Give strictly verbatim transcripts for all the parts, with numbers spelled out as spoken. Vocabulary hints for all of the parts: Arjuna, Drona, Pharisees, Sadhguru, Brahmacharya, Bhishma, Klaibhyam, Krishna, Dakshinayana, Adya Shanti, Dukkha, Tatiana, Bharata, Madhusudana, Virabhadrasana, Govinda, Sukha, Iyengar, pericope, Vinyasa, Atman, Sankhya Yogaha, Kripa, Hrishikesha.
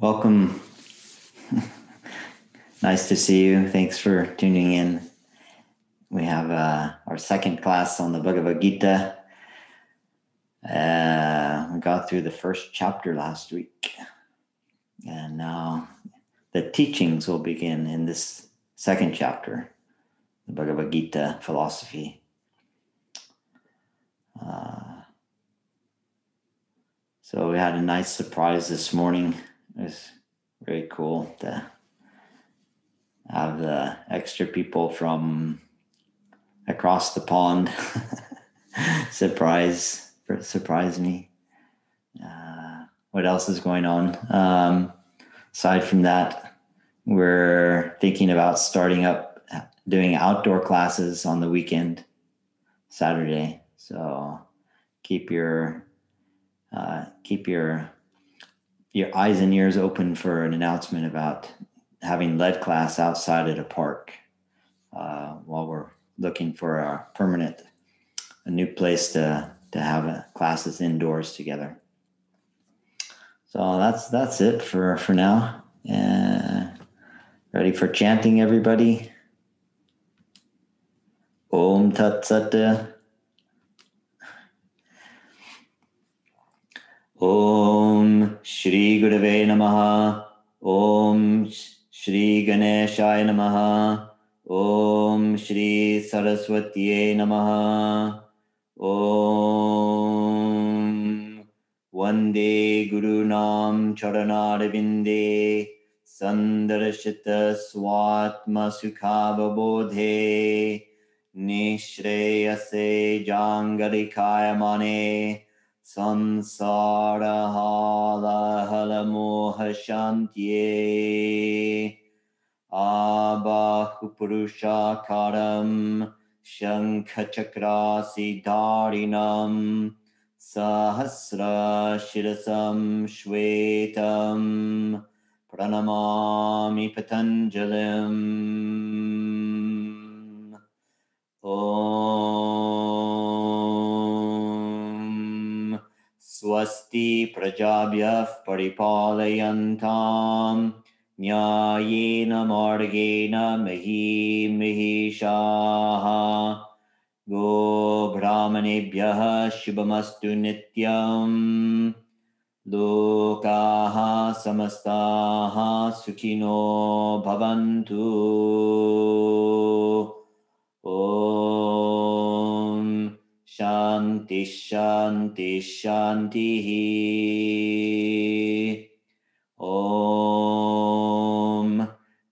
Welcome. Nice to see you. Thanks for tuning in. We have uh, our second class on the Bhagavad Gita. Uh, we got through the first chapter last week. And now the teachings will begin in this second chapter, the Bhagavad Gita philosophy. Uh, so we had a nice surprise this morning. It was very cool to have the extra people from across the pond surprise surprise me. Uh, what else is going on? Um, aside from that, we're thinking about starting up doing outdoor classes on the weekend, Saturday. So keep your uh, keep your. your eyes and ears open for an announcement about having lead class outside at a park uh, while we're looking for a permanent, a new place to, to have a, classes indoors together. So that's, that's it for, for now. Uh, ready for chanting, everybody? Om Tat Sat. Om Shri Gurave Namaha. Om Shri Ganeshaya Namaha. Om Shri Saraswatiye Namaha. Om Vande Guru Nam Charanarvinde Sandarashita Swatma Sukhava Bodhe Nishreyase Jangarikayamane Sansara hala hala moha shantye abahu purusha karam shankhachakra siddharinam sahasra shirasam shwetam pranamami patanjalim. Swasti prajabhyah paripalayantam nyayena margena mihim mihishaha go brahmanebhyah shubhamastu nityam lokaha samastaha sukhino bhavantu. Om Shanti, Shanti, Shanti. Om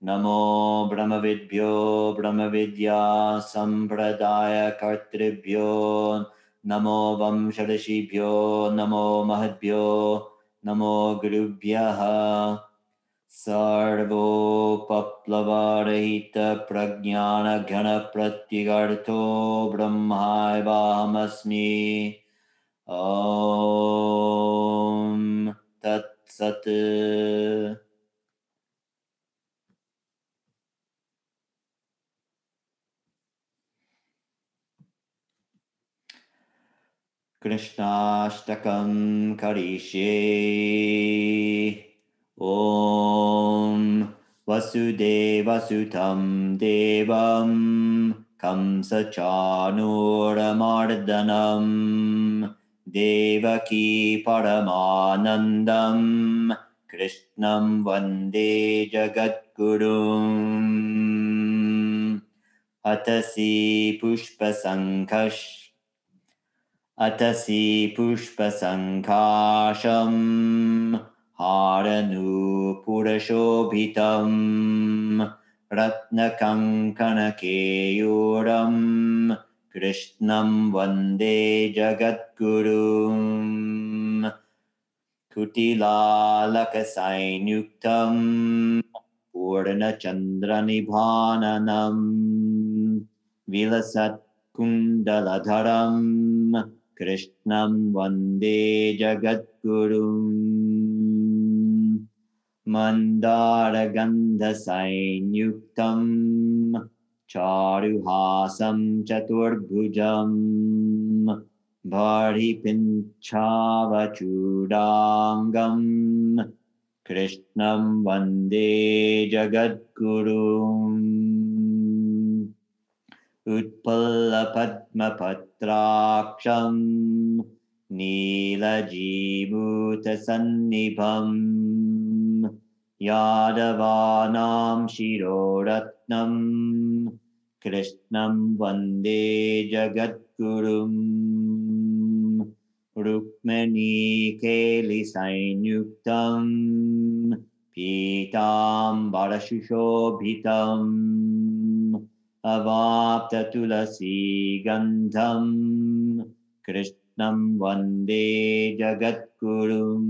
Namo Brahmavidbhyo Brahmavidya Sampradaya Kartribhyo Namo Vamsharashibhyo Namo Mahadbhyo Namo Gurubhyaha Sarvo paplavarahita prajnana ghana pratyagartho brahmaivahamasmi. Om Tat Sat. Krishna Shtakam Karishye. Om Vasudeva Sutam Devam Kamsa Chanura Mardanam Devaki Paramanandam Krishnam Vande Jagadgurum. Atasi Pushpa Sankash Atasi Pushpa Sankasham Haranu Purashobhitam Ratnakankanakeyoram Krishnam Vande Jagadgurum. Kutilalakasainyuktam Purnachandranibhananam Vilasat Kundaladharam Krishnam Vande Jagadgurum. Mandaragandhasainyuktam Charuhasam Chaturbhujam Bharipinchava Chudangam Krishnam Vande Jagadgurum Utpalla Padma Patraksham Nilajibhuta Sannibham Yadavanam Shiroratnam Krishnam Vande Jagadgurum Rukmani Keli Sainyuktam Pitam Barashishobhitam Avapta Tulasi Gandham Krishnam Vande Jagadgurum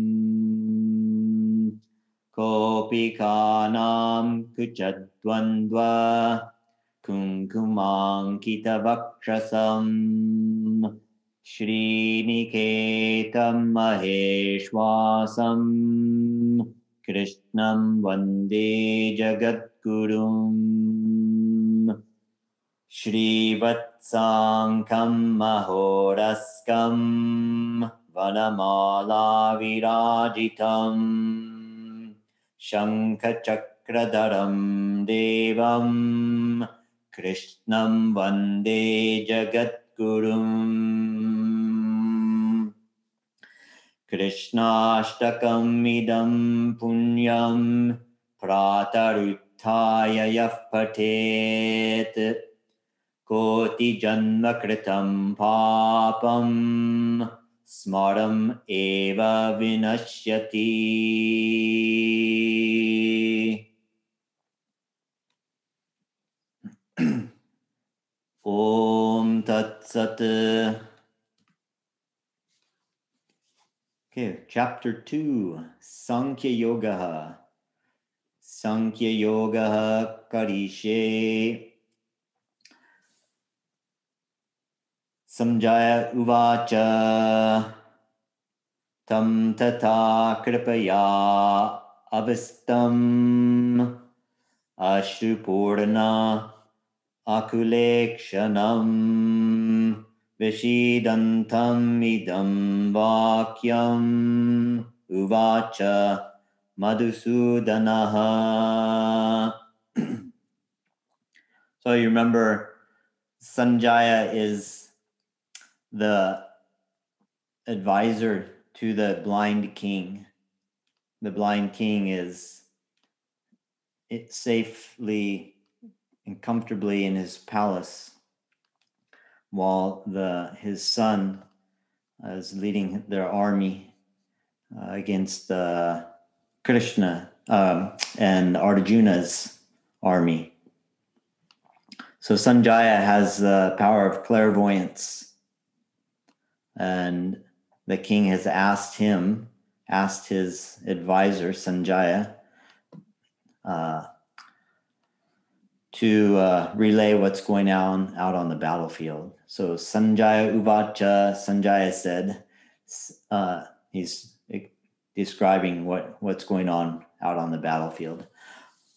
Kopikanam Kuchadvandva Kunkumankita Vakshasam Sriniketam Maheshwasam Krishnam Vande Jagadgurum Shrivatsankham Mahoraskam Vanamala Virajitam Shankhachakradharam Devam Krishnam Vande Jagadgurum Krishnashtakam idam punyam prataruthaya yah patet koti janma kritam papam smaram eva vinashyati. Om Tat Sat. Okay, chapter two, Sankhya Yogaha. Sankhya Yogaha Karishe. Sanjaya Uvacha Tam Tata Kripaya Avastam Ashupurna Akulekshanam Vishidantam idam vakyam uvacha Madhusudanaha. So you remember Sanjaya is the advisor to the blind king. The blind king is it safely and comfortably in his palace, while the his son is leading their army uh, against uh, Krishna um, and Arjuna's army. So Sanjaya has the power of clairvoyance, and the king has asked him, asked his advisor Sanjaya, Uh, to uh, relay what's going on out on the battlefield. So Sanjaya Uvacha, Sanjaya said, uh, he's describing what, what's going on out on the battlefield.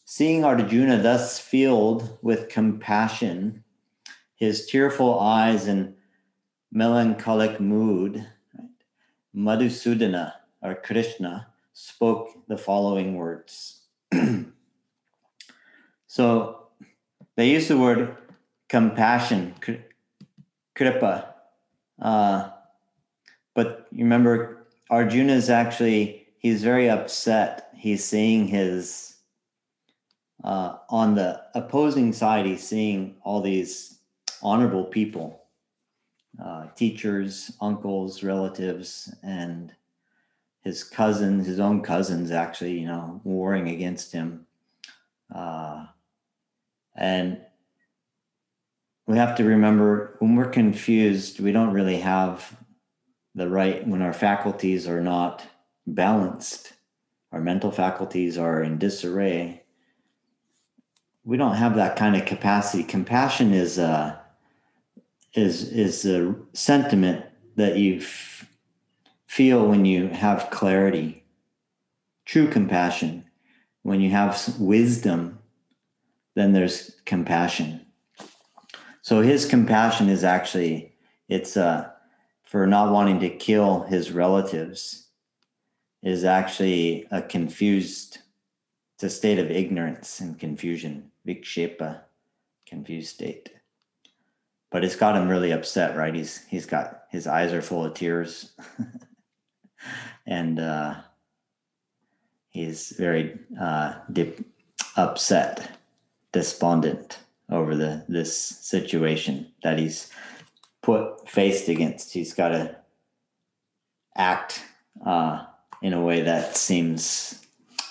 Seeing Arjuna thus filled with compassion, his tearful eyes and melancholic mood, right, Madhusudana, or Krishna, spoke the following words. So, they use the word compassion, kripa. Uh, but you remember, Arjuna is actually, he's very upset. He's seeing his, uh, on the opposing side, he's seeing all these honorable people, uh, teachers, uncles, relatives, and his cousins, his own cousins actually, you know, warring against him. Uh, And we have to remember, when we're confused, we don't really have the right, when our faculties are not balanced, our mental faculties are in disarray, we don't have that kind of capacity. Compassion is a, is, is a sentiment that you f- feel when you have clarity. True compassion, when you have wisdom, then there's compassion. So his compassion is actually, it's uh, for not wanting to kill his relatives. is actually a confused, it's a state of ignorance and confusion, vikshepa, confused state. But it's got him really upset, right? He's he's got, his eyes are full of tears, and uh, he's very uh, dip, upset, despondent over the this situation that he's put faced against. He's got to act uh, in a way that seems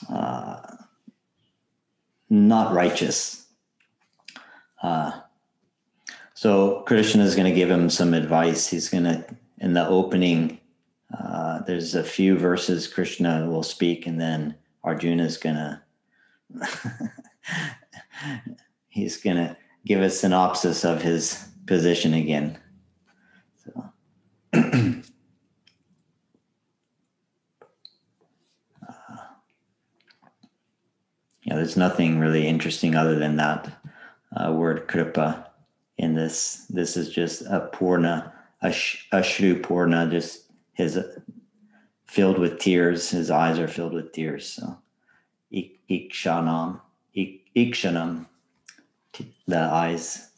uh, not righteous. Uh, So Krishna is going to give him some advice. He's going to, in the opening, uh, there's a few verses Krishna will speak, and then Arjuna is going to, he's going to give a synopsis of his position again. So. uh, yeah, there's nothing really interesting other than that uh, word kripa. In this, this is just a purna, a shru purna, just his uh, filled with tears. His eyes are filled with tears. So, Ik, ikshanam, ik, ikshanam, the eyes.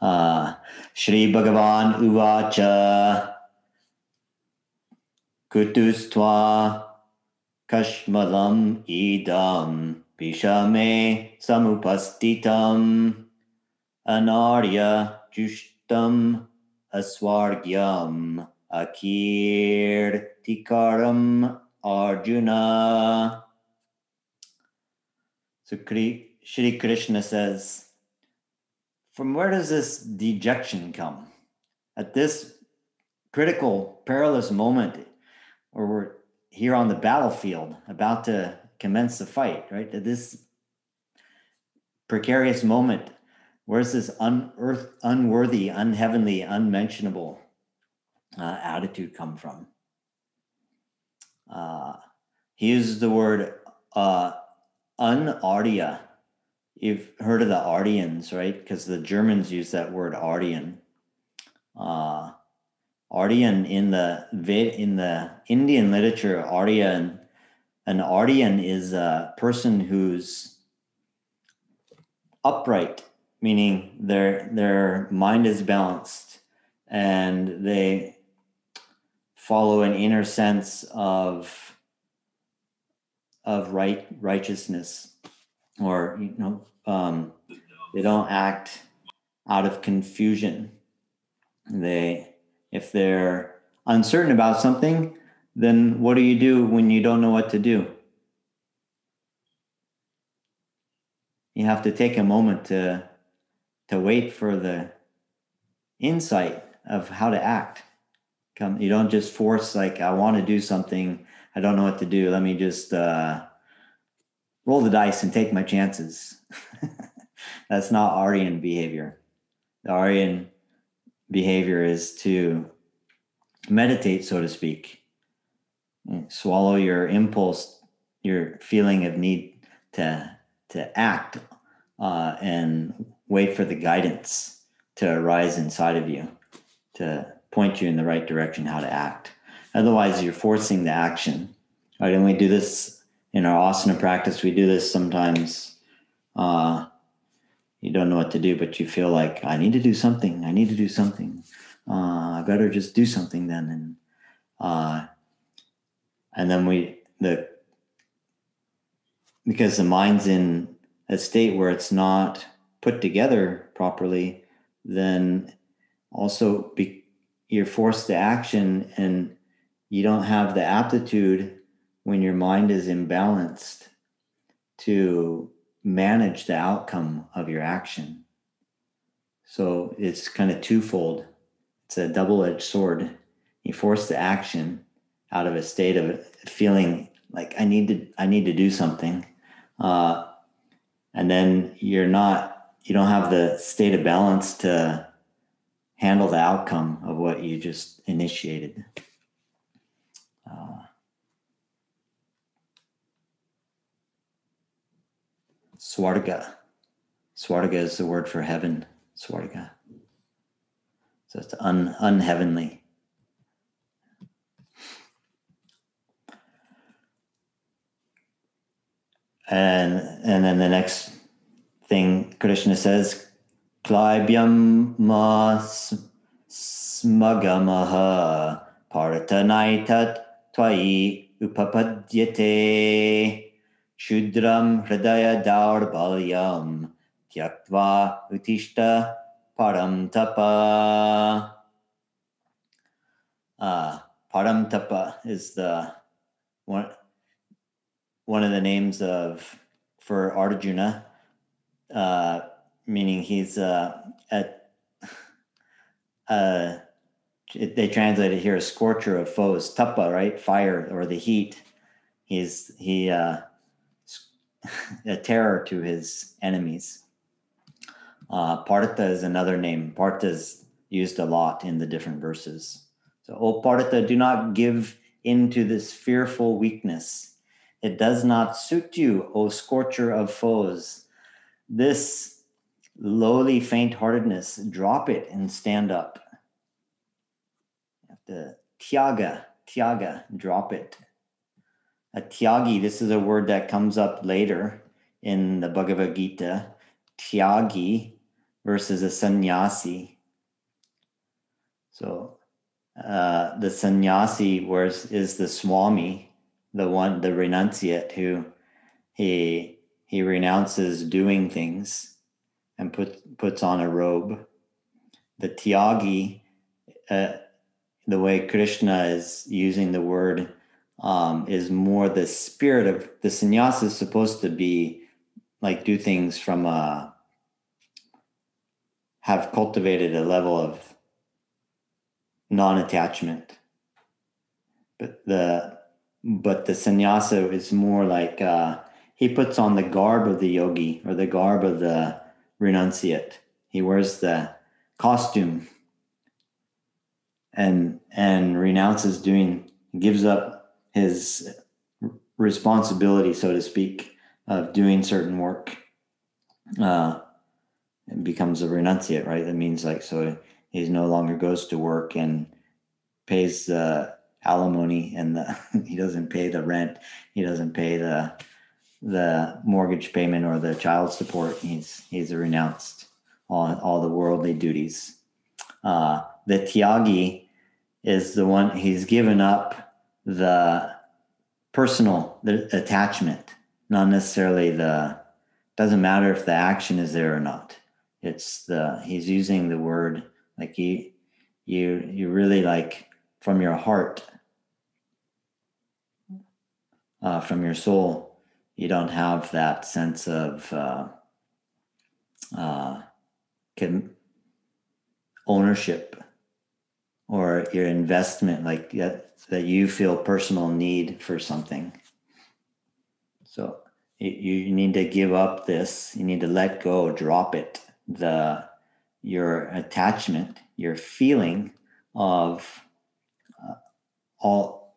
Uh, Shri Bhagavan uvacha kutustva kashmalam idam pishame samupastitam. Anarya jushtam aswargyam akirtikaram Arjuna. So Shri Krishna says, from where does this dejection come? At this critical, perilous moment where we're here on the battlefield, about to commence the fight, right? At this precarious moment, where's this unearth, unworthy, unheavenly, unmentionable uh, attitude come from? Uh, he uses the word uh, un-Arya. You've heard of the Aryans, right? Because the Germans use that word Aryan. Uh, Aryan in the in the Indian literature, Aryan, an Aryan is a person who's upright, meaning their their mind is balanced and they follow an inner sense of of right righteousness, or you know um, they don't act out of confusion. They, if they're uncertain about something, then what do you do when you don't know what to do? You have to take a moment to to wait for the insight of how to act. Come, you don't just force, like, I want to do something, I don't know what to do, let me just uh, roll the dice and take my chances. That's not Aryan behavior. The Aryan behavior is to meditate, so to speak. Swallow your impulse, your feeling of need to, to act uh, and wait for the guidance to arise inside of you, to point you in the right direction, how to act. Otherwise, you're forcing the action, right? And we do this in our asana practice. We do this sometimes. Uh, you don't know what to do, but you feel like, I need to do something. I need to do something. Uh, I better just do something then. And uh, and then we, the because the mind's in a state where it's not put together properly, then also be, you're forced to action, and you don't have the aptitude when your mind is imbalanced to manage the outcome of your action. So it's kind of twofold. It's a double-edged sword. You force the action out of a state of feeling like I need to, I need to do something. Uh, and then you're not, you don't have the state of balance to handle the outcome of what you just initiated. Uh, swarga. Swarga is the word for heaven. Swarga. So it's un, unheavenly. And and then the next thing Krishna says, Klaibhyam ma smagamaha paratanaitat tvayi upapadyate shudram hridaya daurbalyam tyaktva utishta param tapa. Uh, param tapa is the one one of the names of for Arjuna, uh, meaning he's uh, at uh, they translate it here as scorcher of foes. Tapa, right? Fire or the heat. He's he uh, a terror to his enemies. Uh, Partha is another name. Partha is used a lot in the different verses. So, O Partha, do not give in to this fearful weakness. It does not suit you, O scorcher of foes. This lowly faint-heartedness, drop it and stand up. The tyaga, tyaga, drop it. A tyagi, this is a word that comes up later in the Bhagavad Gita. Tyagi versus a sannyasi. So, Uh, the sannyasi was, is the swami, the one, the renunciate who he he renounces doing things and put, puts on a robe. The tyagi, uh, the way Krishna is using the word, um, is more the spirit of the sannyasa is supposed to be like do things from a, have cultivated a level of non-attachment, but the but the sannyasa is more like uh, he puts on the garb of the yogi or the garb of the renunciate. He wears the costume and and renounces doing, gives up his responsibility, so to speak, of doing certain work. Uh, and becomes a renunciate, right? That means like so. He no longer goes to work and pays the alimony, and the, he doesn't pay the rent. He doesn't pay the the mortgage payment or the child support. He's he's renounced all all the worldly duties. Uh, the tyagi is the one he's given up the personal the attachment, not necessarily the. Doesn't matter if the action is there or not. It's the he's using the word. Like you, you, you really like from your heart, uh, from your soul, you don't have that sense of uh, uh, ownership or your investment, like that, that you feel personal need for something. So you, you need to give up this, you need to let go, drop it, the your attachment, your feeling of uh, all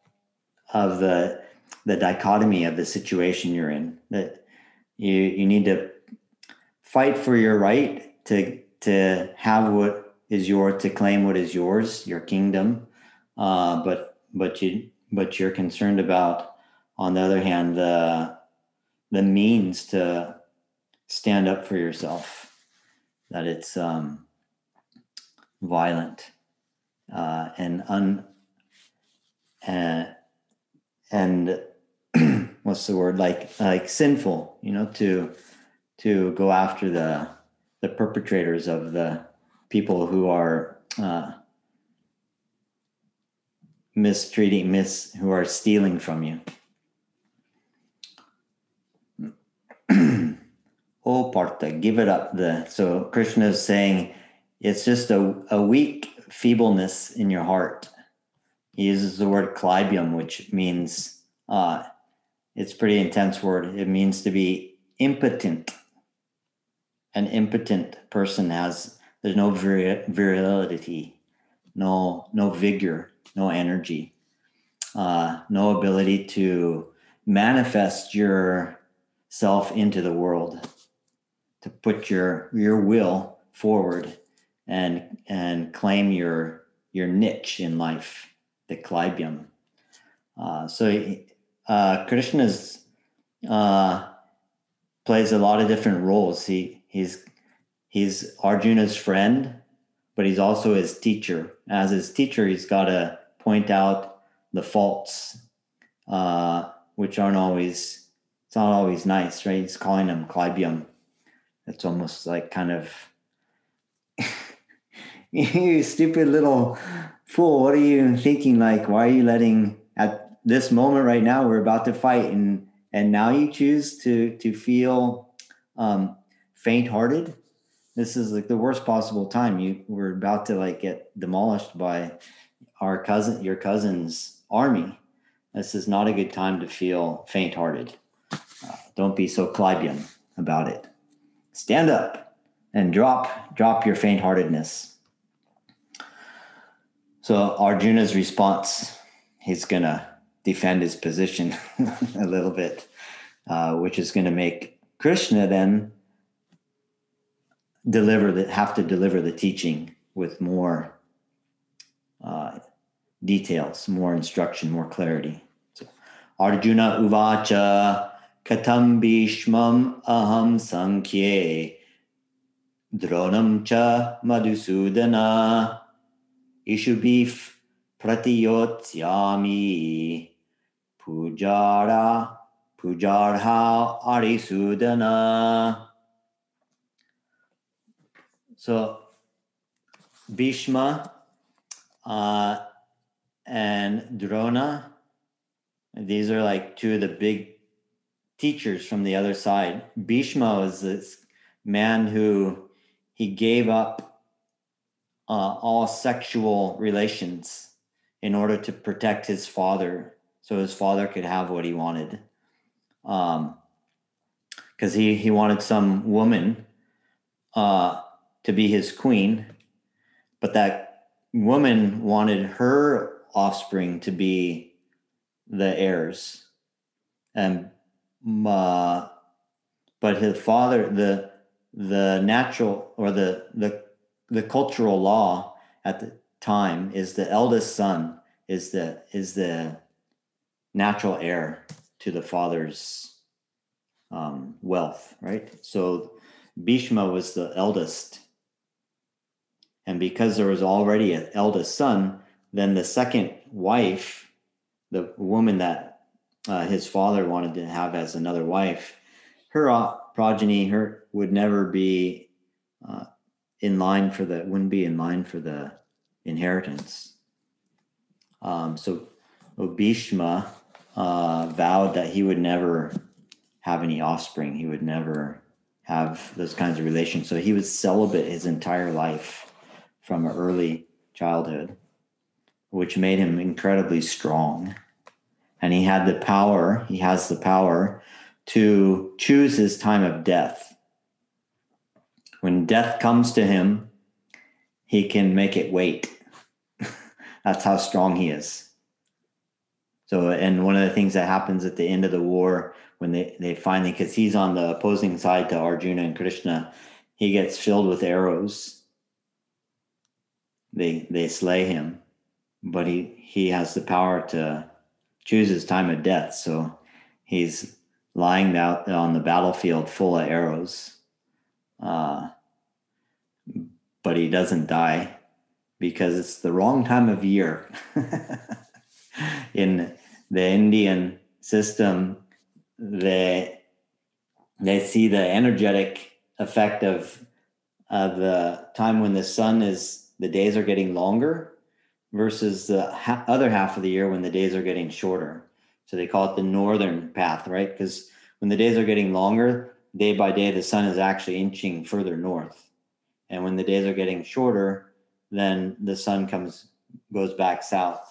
of the the dichotomy of the situation you're in, that you you need to fight for your right to to have what is yours, to claim what is yours, your kingdom, uh, but but you but you're concerned about, on the other hand, the the means to stand up for yourself. That it's um, violent uh, and un uh, and what's the word, like like sinful, you know, to to go after the the perpetrators of the people who are uh, mistreating mis who are stealing from you. O Partha, give it up. The so Krishna is saying it's just a, a weak feebleness in your heart. He uses the word klaibhyam, which means uh, it's a pretty intense word. It means to be impotent. An impotent person has, there's no vir- virility, no no vigor, no energy, uh, no ability to manifest yourself into the world, to put your your will forward and and claim your your niche in life, the klaibhyam. Uh, so uh, Krishna's uh, plays a lot of different roles. He he's he's Arjuna's friend, but he's also his teacher. As his teacher, he's got to point out the faults, uh, which aren't always, it's not always nice, right? He's calling them Klebium. It's almost like kind of, you stupid little fool, what are you thinking? Like, why are you letting, at this moment right now, we're about to fight, and and now you choose to to feel um, faint-hearted? This is like the worst possible time. You were about to like get demolished by our cousin, your cousin's army. This is not a good time to feel faint-hearted. Uh, don't be so Klebian about it. Stand up and drop, drop your faint-heartedness. So Arjuna's response, he's going to defend his position a little bit, uh, which is going to make Krishna then deliver the, have to deliver the teaching with more uh, details, more instruction, more clarity. So, Arjuna uvacha. Katam bhishmam aham sankhye dronam cha madhusudana ishubif pratiyotsyami pujara pujarha arisudana. So Bhishma uh, and Drona, these are like two of the big teachers from the other side. Bhishma was this man who he gave up uh, all sexual relations in order to protect his father, so his father could have what he wanted. Um, because he he wanted some woman uh, to be his queen, but that woman wanted her offspring to be the heirs, and Uh, but his father, the the natural or the the the cultural law at the time is the eldest son is the is the natural heir to the father's um, wealth, right? So Bhishma was the eldest, and because there was already an eldest son, then the second wife, the woman that Uh, his father wanted to have as another wife, her uh, progeny, her would never be uh, in line for the wouldn't be in line for the inheritance. Um, so Bhishma uh, vowed that he would never have any offspring. He would never have those kinds of relations. So he was celibate his entire life from early childhood, which made him incredibly strong. And he had the power, he has the power to choose his time of death. When death comes to him, he can make it wait. That's how strong he is. So, and one of the things that happens at the end of the war, when they, they finally, because he's on the opposing side to Arjuna and Krishna, he gets filled with arrows. They, they slay him, but he, he has the power to choose his time of death. So he's lying out on the battlefield full of arrows. Uh, but he doesn't die because it's the wrong time of year. In the Indian system, they, they see the energetic effect of uh, the time when the sun is, the days are getting longer, versus the ha- other half of the year when the days are getting shorter. So they call it the northern path, right? Because when the days are getting longer, day by day, the sun is actually inching further north. And when the days are getting shorter, then the sun comes goes back south.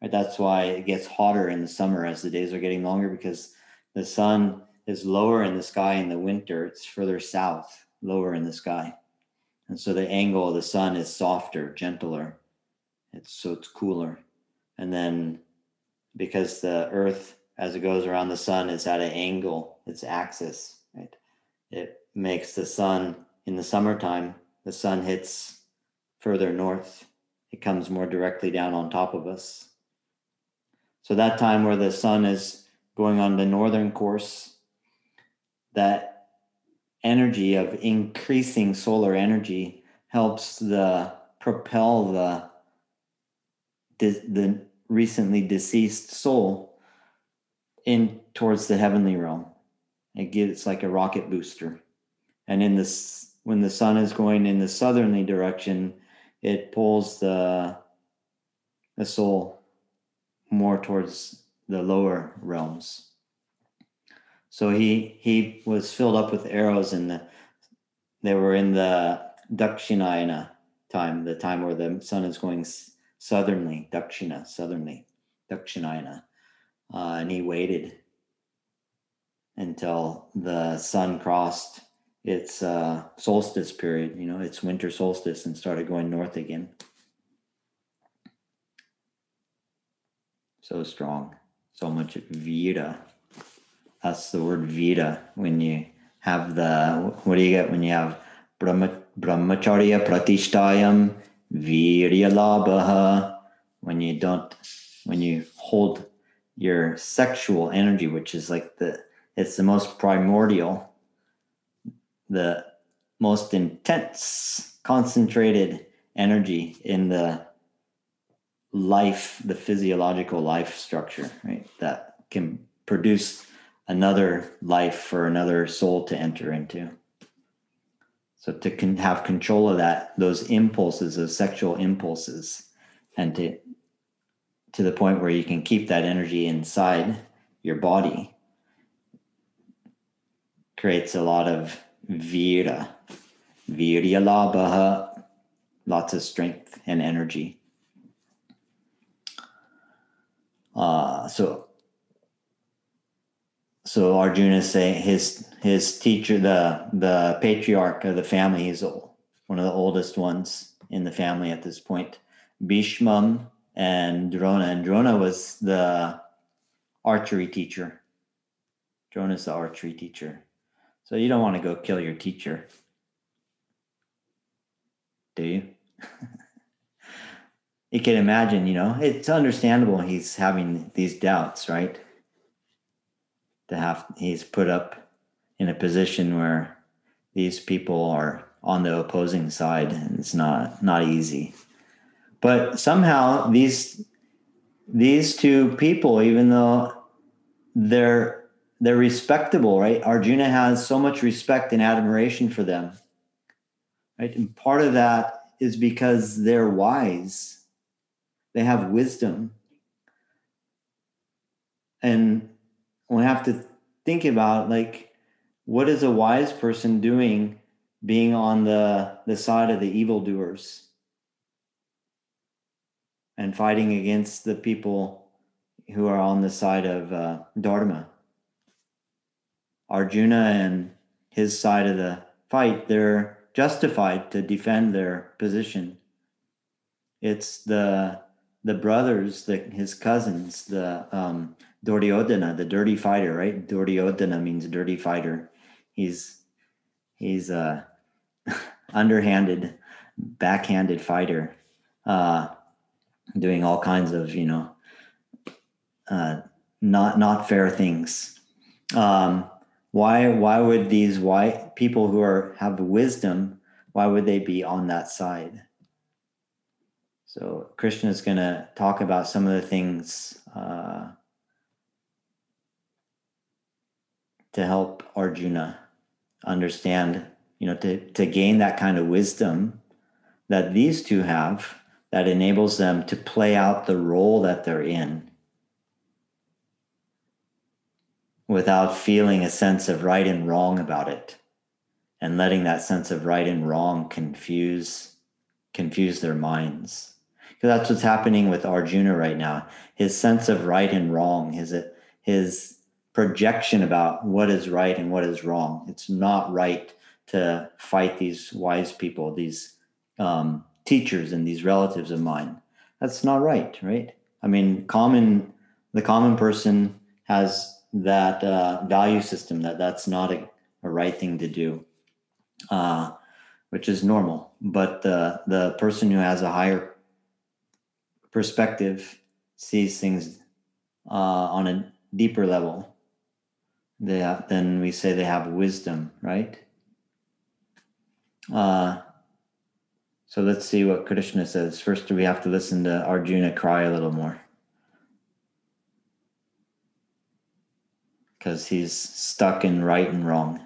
Right? That's why it gets hotter in the summer as the days are getting longer, because the sun is lower in the sky in the winter. It's further south, lower in the sky. And so the angle of the sun is softer, gentler. It's so it's cooler. And then because the earth, as it goes around the sun, is at an angle, its axis, right? It makes the sun in the summertime, the sun hits further north. It comes more directly down on top of us. So that time where the sun is going on the northern course, that energy of increasing solar energy helps the propel the the recently deceased soul in towards the heavenly realm. It gives like a rocket booster. And in this, when the sun is going in the southerly direction, it pulls the the soul more towards the lower realms. So he he was filled up with arrows in the, they were in the Dakshinayana time, the time where the sun is going southernly, Dakshina, southernly, Dakshinayana. Uh, and he waited until the sun crossed its uh, solstice period, you know, its winter solstice, and started going north again. So strong, so much vira. That's the word vira. When you have the, what do you get when you have brahma, brahmacharya pratishtayam viryalabhaha? When you don't, when you hold your sexual energy, which is like the, it's the most primordial, the most intense, concentrated energy in the life, the physiological life structure, right? That can produce another life for another soul to enter into. So to con- have control of that, those impulses, those sexual impulses, and to to the point where you can keep that energy inside your body, creates a lot of vira, viryalabhaha, lots of strength and energy. Uh, so, so Arjuna say his his teacher, the the patriarch of the family, he's one of the oldest ones in the family at this point, Bhishma and Drona, and Drona was the archery teacher. Drona's the archery teacher. So you don't want to go kill your teacher, do you? You can imagine, you know, it's understandable he's having these doubts, right? To have, he's put up in a position where these people are on the opposing side, and it's not, not easy. But somehow these, these two people, even though they're, they're respectable, right? Arjuna has so much respect and admiration for them, right? And part of that is because they're wise. They have wisdom. And we have to think about, like, what is a wise person doing being on the, the side of the evildoers and fighting against the people who are on the side of uh, Dharma? Arjuna and his side of the fight, they're justified to defend their position. It's the the brothers, the, his cousins, the um, Duryodhana, the dirty fighter, right? Duryodhana means dirty fighter. He's he's a underhanded, backhanded fighter, uh, doing all kinds of, you know, uh, not not fair things. Um, Why why would these white people who are have wisdom, why would they be on that side? So Krishna is going to talk about some of the things uh, to help Arjuna understand, you know, to, to gain that kind of wisdom that these two have that enables them to play out the role that they're in, without feeling a sense of right and wrong about it, and letting that sense of right and wrong confuse confuse their minds. Because that's what's happening with Arjuna right now. His sense of right and wrong, his, his projection about what is right and what is wrong. It's not right to fight these wise people, these um, teachers and these relatives of mine. That's not right, right? I mean, common the common person has that uh, value system that that's not a, a right thing to do, uh, which is normal. But the the person who has a higher perspective sees things uh, on a deeper level. They have, then we say they have wisdom, right? Uh, so let's see what Krishna says. First, we have to listen to Arjuna cry a little more, because he's stuck in right and wrong.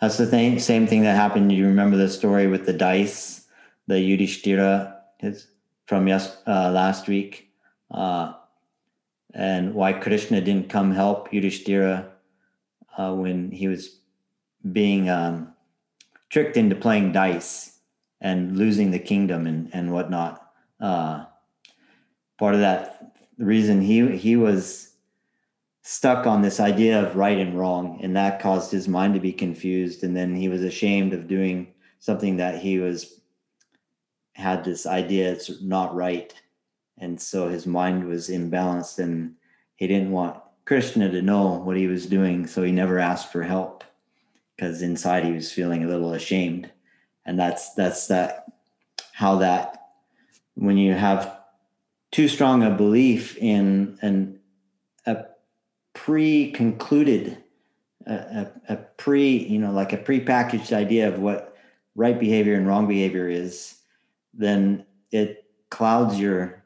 That's the thing, same thing that happened. You remember the story with the dice, the Yudhishthira his, from yes, uh, last week, uh, and why Krishna didn't come help Yudhishthira uh, when he was being um, tricked into playing dice and losing the kingdom and, and whatnot. Uh, part of that reason he he was stuck on this idea of right and wrong, and that caused his mind to be confused, and then he was ashamed of doing something that he was had this idea it's not right, and so his mind was imbalanced, and he didn't want Krishna to know what he was doing, so he never asked for help because inside he was feeling a little ashamed. And that's that's that how that when you have too strong a belief in an a pre-concluded, a, a, a pre, you know, like a pre-packaged idea of what right behavior and wrong behavior is, then it clouds your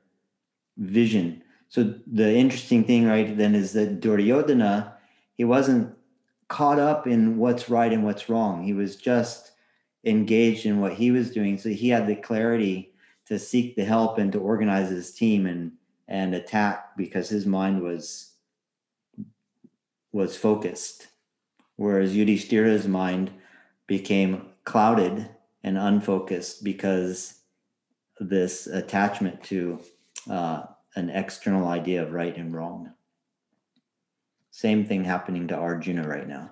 vision. So the interesting thing, right, then is that Duryodhana, he wasn't caught up in what's right and what's wrong. He was just engaged in what he was doing. So he had the clarity to seek the help and to organize his team and, and attack, because his mind was was focused, whereas Yudhishthira's mind became clouded and unfocused because this attachment to uh, an external idea of right and wrong. Same thing happening to Arjuna right now.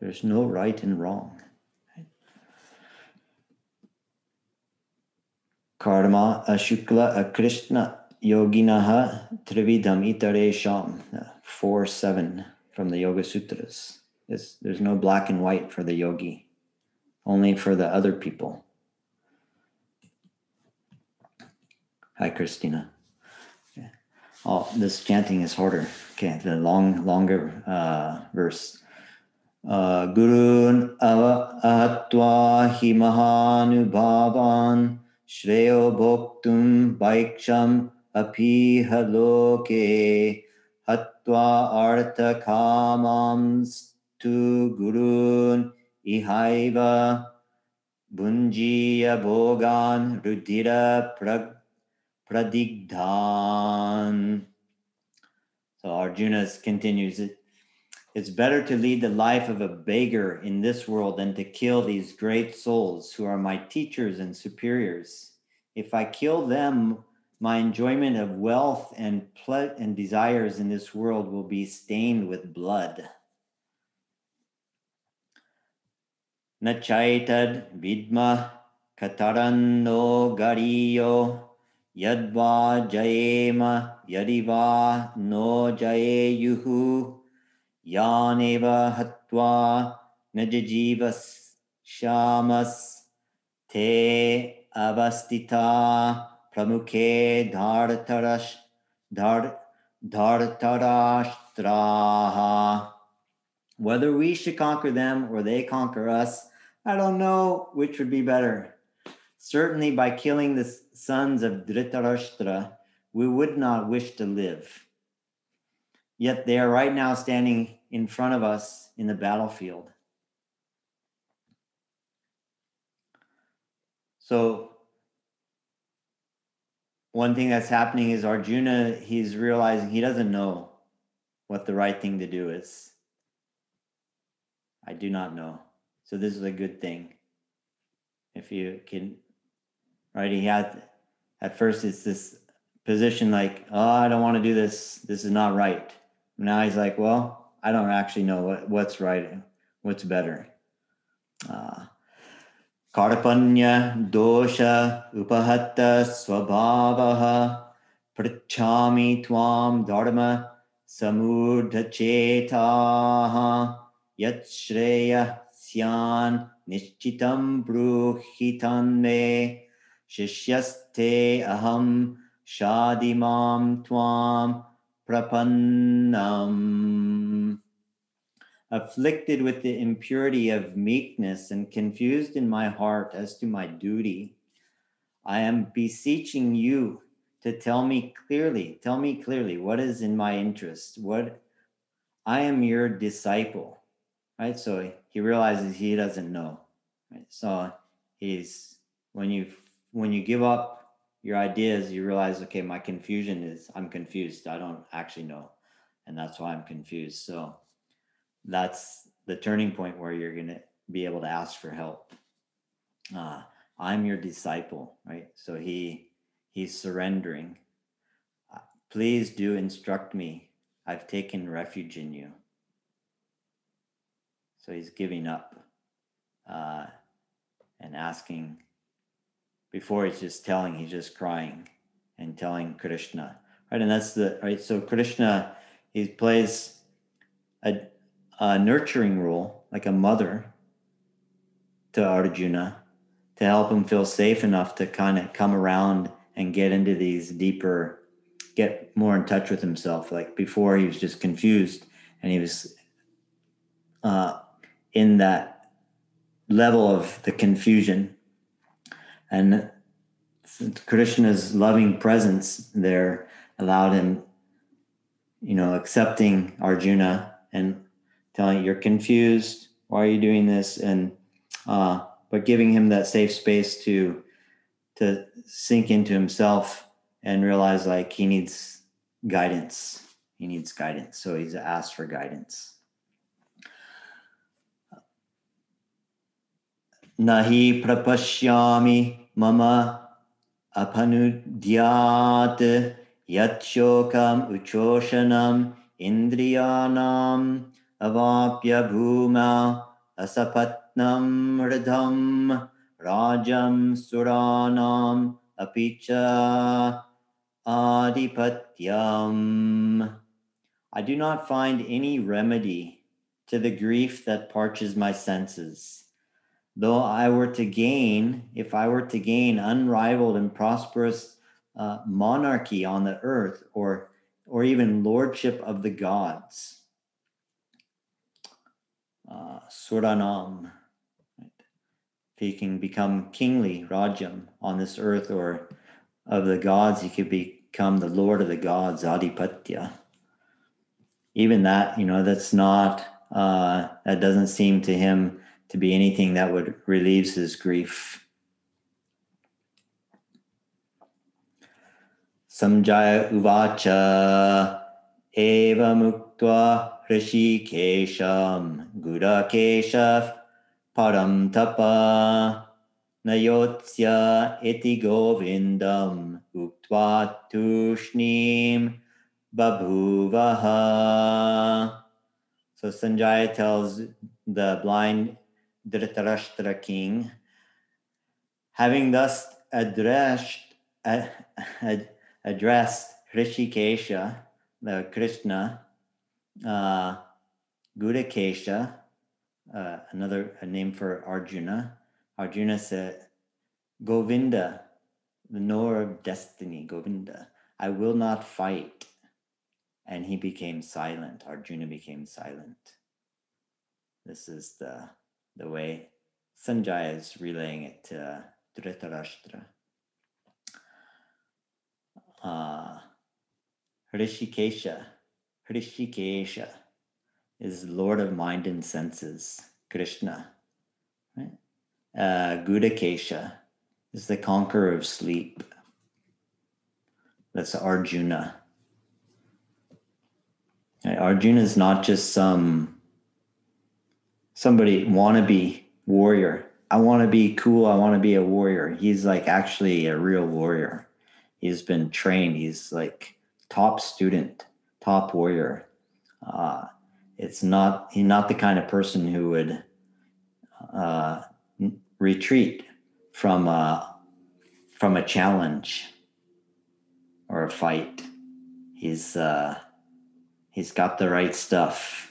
There's no right and wrong. Karma ashukla akrishna yoginaha trividham itaresham. four seven from the Yoga Sutras. It's, there's no black and white for the yogi, only for the other people. Hi, Christina. Yeah. Oh, this chanting is harder. Okay, the long, longer uh, verse. Uh, Gurun ahatva hi mahanubhavan Shreyo bhoktum vaiksham apiha loke hatva artha kamam stu gurun ihaiva bunjiya bhogan rudira pra- pradigdhan. So Arjuna continues, it, it's better to lead the life of a beggar in this world than to kill these great souls who are my teachers and superiors. If I kill them, my enjoyment of wealth and ple- and desires in this world will be stained with blood. Nachaitad vidma kataranno gariyo yadva jayema yadiva no jayeyuhu Yaneva hatva najajivas shamas te avastita pramukhe dhartarash dhar dhartarashtraha. Whether we should conquer them or they conquer us, I don't know which would be better. Certainly by killing the sons of Dhritarashtra, we would not wish to live. Yet they are right now standing in front of us in the battlefield. So one thing that's happening is Arjuna, he's realizing he doesn't know what the right thing to do is. I do not know. So this is a good thing. If you can, right? He had, at first it's this position like, oh, I don't want to do this. This is not right. Now he's like, well, I don't actually know what, what's right, what's better. Uh, Karpanya dosha upahatta swabhavaha prachami tvam dharma samurdhachetaha yat shreya syan nishchitam bruhitan me shishyaste aham shadimam tvam prapannam, afflicted with the impurity of meekness and confused in my heart as to my duty, I am beseeching you to tell me clearly, tell me clearly what is in my interest, what I am your disciple, right? So he realizes he doesn't know, right? So he's, when you, when you give up your ideas, you realize, okay, my confusion is, I'm confused. I don't actually know. And that's why I'm confused. So that's the turning point where you're going to be able to ask for help. Uh, I'm your disciple, right? So he, he's surrendering. Please do instruct me. I've taken refuge in you. So he's giving up uh, and asking. Before he's just telling, he's just crying and telling Krishna, right? And that's the, right? So Krishna, he plays a, a nurturing role, like a mother to Arjuna, to help him feel safe enough to kind of come around and get into these deeper, get more in touch with himself. Like before he was just confused and he was uh, in that level of the confusion. And Krishna's loving presence there allowed him, you know, accepting Arjuna and telling, you're confused, why are you doing this? And, uh, but giving him that safe space to, to sink into himself and realize like he needs guidance. He needs guidance. So he's asked for guidance. Nahi prapashyami mama apanudyat yatshokam uchoshanam indriyanam avapya bhuma asapatnam hridham rajam suranam apicha adipatyam. I do not find any remedy to the grief that parches my senses. Though I were to gain, if I were to gain unrivaled and prosperous uh, monarchy on the earth, or, or even lordship of the gods, uh, Suranam, right? If he can become kingly, Rajam, on this earth, or of the gods, he could become the lord of the gods, Adipatya. Even that, you know, that's not, uh, that doesn't seem to him to be anything that would relieve his grief. Sanjaya uvacha eva muktva Hrishikesham Gudakesha param tapa nayotsya eti govindam uktva tushnim babhuvaha. So Sanjaya tells the blind Dhritarashtra king, having thus addressed, uh, addressed Hrishikesha, the Krishna, uh, Gudakesha, uh, another a name for Arjuna. Arjuna said, Govinda, the knower of destiny, Govinda, I will not fight. And he became silent. Arjuna became silent. This is the the way Sanjaya is relaying it to Dhritarashtra. Uh, Hrishikesha, Hrishikesha is Lord of mind and senses, Krishna. Right? Uh, Gudakesha is the conqueror of sleep. That's Arjuna. Right? Arjuna is not just some somebody wannabe warrior. I want to be cool. I want to be a warrior. He's like actually a real warrior. He's been trained. He's like top student, top warrior. Uh, it's not, he's not the kind of person who would uh, retreat from a, from a challenge or a fight. He's uh, he's got the right stuff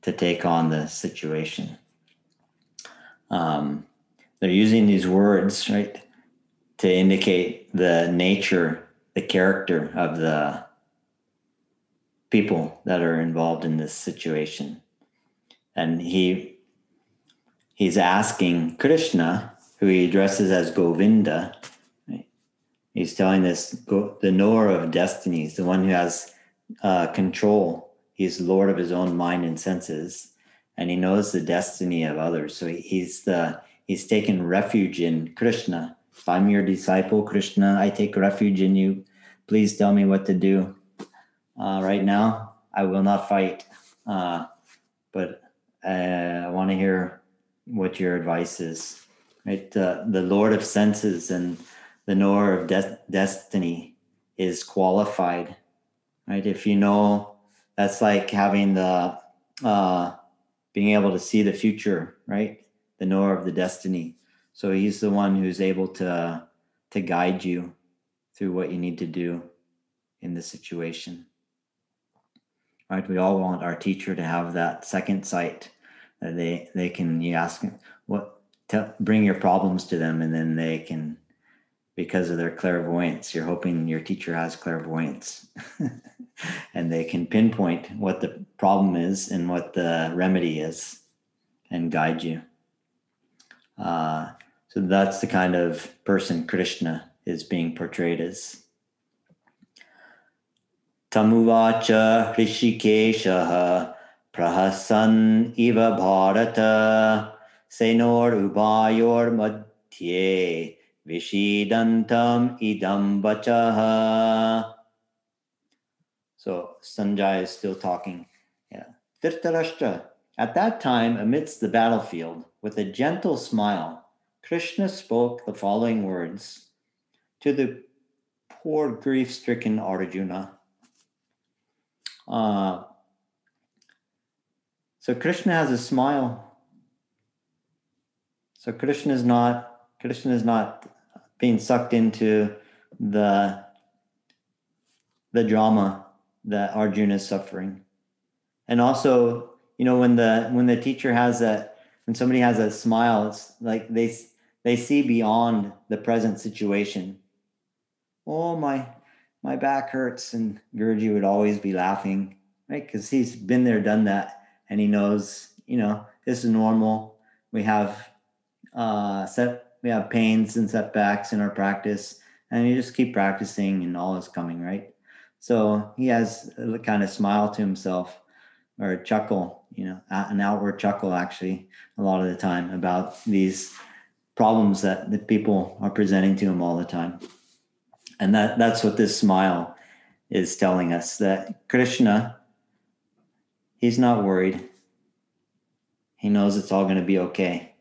to take on the situation. Um, they're using these words, right, to indicate the nature, the character of the people that are involved in this situation. And he he's asking Krishna, who he addresses as Govinda, right? He's telling this, the knower of destinies, the one who has uh, control. He's lord of his own mind and senses, and he knows the destiny of others. So he's the he's taken refuge in Krishna. If I'm your disciple, Krishna, I take refuge in you. Please tell me what to do. Uh, right now, I will not fight, uh, but uh, I want to hear what your advice is. Right, uh, the Lord of senses and the knower of de- destiny is qualified. Right, if you know, that's like having the uh, being able to see the future. Right, the knower of the destiny. So he's the one who's able to to guide you through what you need to do in this situation. All right, we all want our teacher to have that second sight that they, they can, you ask them, what, tell, bring your problems to them, and then they can, because of their clairvoyance, you're hoping your teacher has clairvoyance and they can pinpoint what the problem is and what the remedy is and guide you. Uh, so that's the kind of person Krishna is being portrayed as. Tamuvacha Hrishikesha prahasan iva bharata senor ubayor madhye vishidantam idam vachaha. So Sanjaya is still talking. Yeah. Dhritarashtra, at that time, amidst the battlefield, with a gentle smile, Krishna spoke the following words to the poor grief-stricken Arjuna. Uh, so Krishna has a smile. So Krishna is not Krishna is not being sucked into the the drama that Arjuna is suffering. And also, you know, when the when the teacher has that, when somebody has a smile, it's like they they see beyond the present situation. Oh my. My back hurts, and Guruji would always be laughing, right? Because he's been there, done that, and he knows, you know, this is normal. We have uh, set, we have pains and setbacks in our practice, and you just keep practicing, and all is coming, right? So he has a kind of smile to himself, or a chuckle, you know, an outward chuckle, actually, a lot of the time about these problems that the people are presenting to him all the time. And that, that's what this smile is telling us, that Krishna, he's not worried. He knows it's all going to be okay.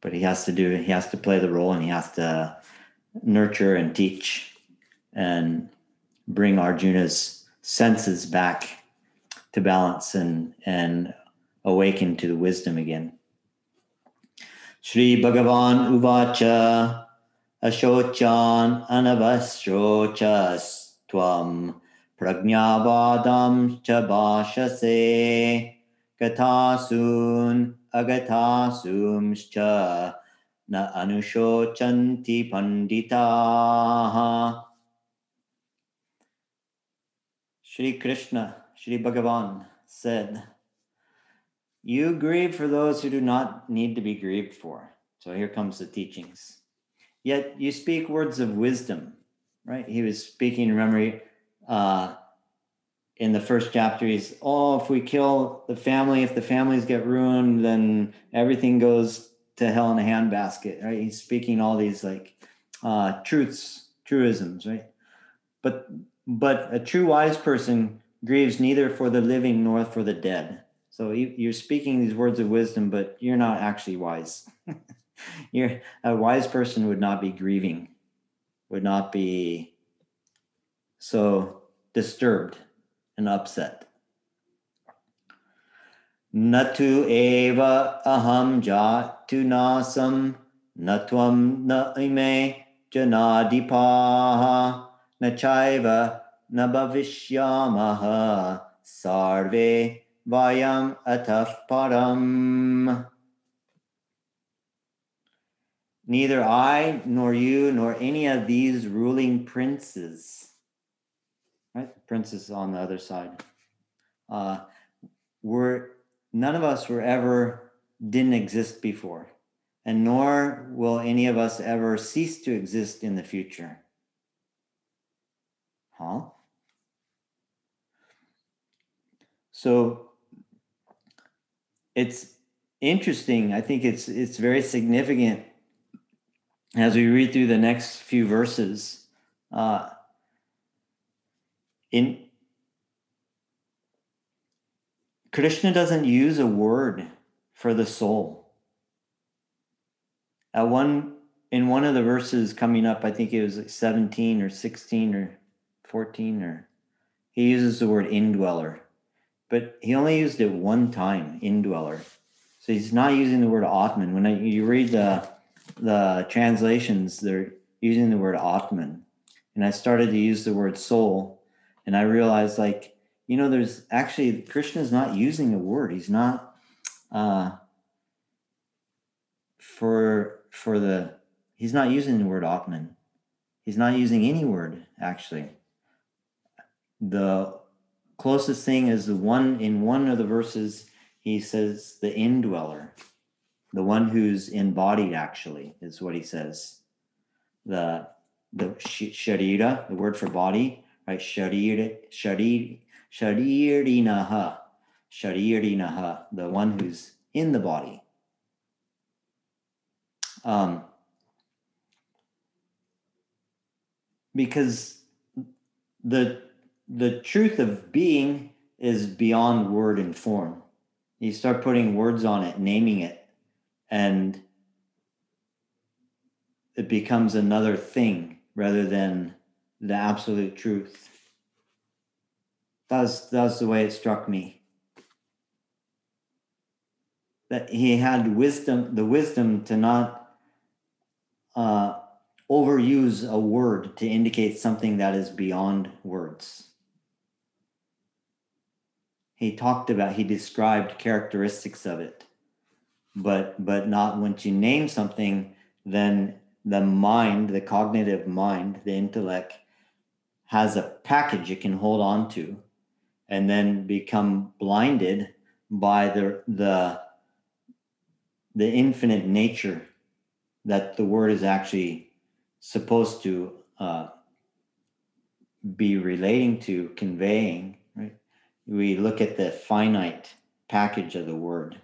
But he has to do, he has to play the role, and he has to nurture and teach and bring Arjuna's senses back to balance and, and awaken to the wisdom again. Shri Bhagavan Uvacha. Ashochan anavasrochas tvam pragnavadam chabashase gatasun agatasumscha na anushochanti panditaha. Shri Krishna, Shri Bhagavan said, you grieve for those who do not need to be grieved for. So here comes the teachings. Yet you speak words of wisdom, right? He was speaking, remember, uh, in the first chapter, he's, oh, if we kill the family, if the families get ruined, then everything goes to hell in a handbasket, right? He's speaking all these like uh, truths, truisms, right? But but a true wise person grieves neither for the living nor for the dead. So you, you're speaking these words of wisdom, but you're not actually wise. You're, a wise person would not be grieving, would not be so disturbed and upset. Natu eva aham jatu nasam natvam na ime janadipaha nachaiva nabhavishyamaha sarve vayam ataf param. Neither I, nor you, nor any of these ruling princes right? The prince is on the other side. Uh, we're, none of us were ever, didn't exist before, and nor will any of us ever cease to exist in the future. Huh? So it's interesting. I think it's it's very significant as we read through the next few verses. Uh, in Krishna doesn't use a word for the soul. At one in one of the verses coming up, I think it was like seventeen or sixteen or fourteen, or he uses the word indweller. But he only used it one time, indweller. So he's not using the word Atman. When I, you read the the translations, they're using the word Atman. And I started to use the word soul, and I realized, like, you know, there's actually, Krishna's not using a word. He's not uh, for for the he's not using the word Atman. He's not using any word, actually. The closest thing is the one in one of the verses, he says the indweller, the one who's embodied, actually, is what he says. The the sharira, the word for body, right? Sharira, sharira, sharirinaha, sharirinaha, the one who's in the body. Um, because the The truth of being is beyond word and form. You start putting words on it, naming it, and it becomes another thing rather than the absolute truth. That's that's the way it struck me. That he had wisdom, the wisdom to not uh, overuse a word to indicate something that is beyond words. He talked about, he described characteristics of it, but but not once you name something, then the mind, the cognitive mind, the intellect, has a package it can hold on to, and then become blinded by the the the infinite nature that the word is actually supposed to uh, be relating to, conveying. We look at the finite package of the word.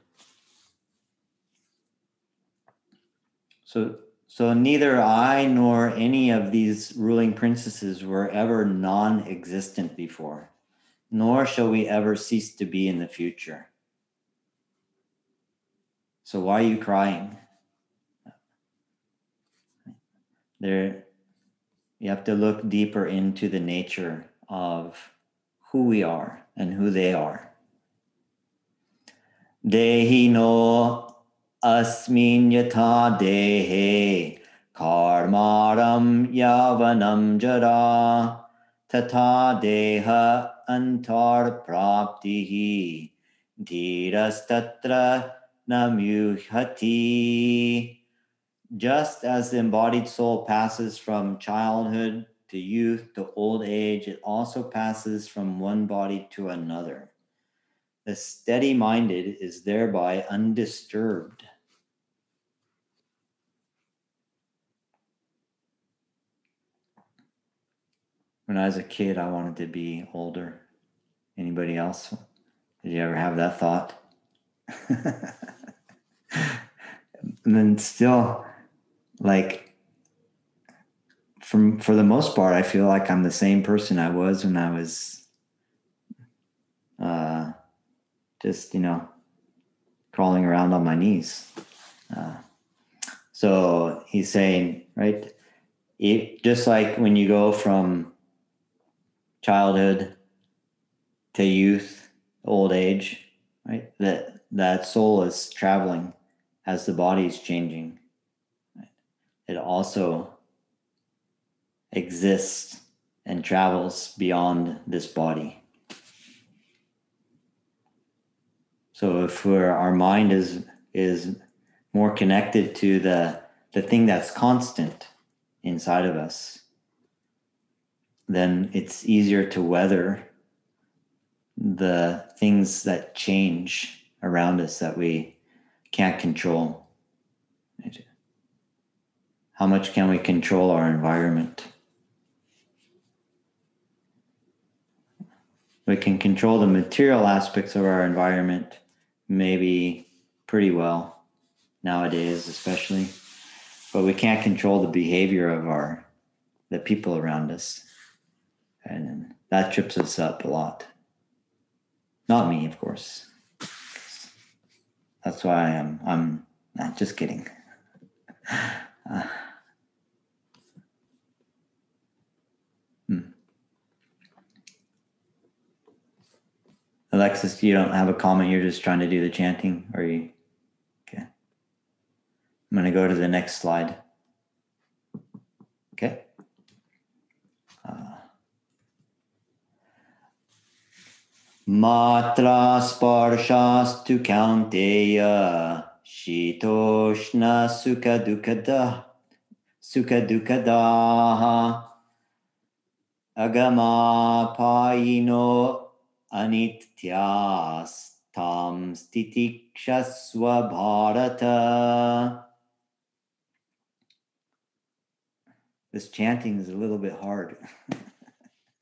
So, so neither I nor any of these ruling princesses were ever non-existent before, nor shall we ever cease to be in the future. So why are you crying? There, you have to look deeper into the nature of who we are and who they are. Dehi no asmin yatha dehe karmaram yavanam jara tatha deha antar praptihi dhirastatra namuhati. Just as the embodied soul passes from childhood to youth, to old age, it also passes from one body to another. The steady-minded is thereby undisturbed. When I was a kid, I wanted to be older. Anybody else? Did you ever have that thought? And then still, like, From, for the most part, I feel like I'm the same person I was when I was uh, just, you know, crawling around on my knees. Uh, so he's saying, right, it, just like when you go from childhood to youth, old age, right, that, that soul is traveling as the body is changing. It also exists and travels beyond this body. So if we're, our mind is is more connected to the the thing that's constant inside of us, then it's easier to weather the things that change around us that we can't control. How much can we control our environment? We can control the material aspects of our environment maybe pretty well nowadays, especially, but we can't control the behavior of our, the people around us. And that trips us up a lot. Not me, of course. That's why I'm, I'm not just kidding. Uh, hmm. Alexis, you don't have a comment. You're just trying to do the chanting, or you? Okay. I'm going to go to the next slide. Okay. Uh, Matra sparshastu kaunteya shitoshna sukadukada sukadukadaha agama payino anityas tam stitikshasva bharata. This chanting is a little bit hard.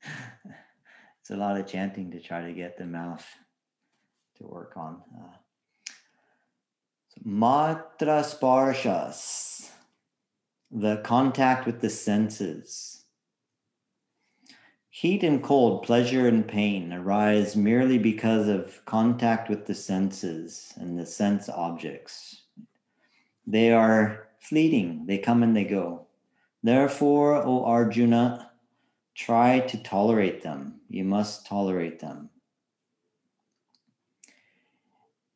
It's a lot of chanting to try to get the mouth to work on. Uh, so matra sparshas, the contact with the senses. Heat and cold, pleasure and pain arise merely because of contact with the senses and the sense objects. They are fleeting. They come and they go. Therefore, O Arjuna, try to tolerate them. You must tolerate them.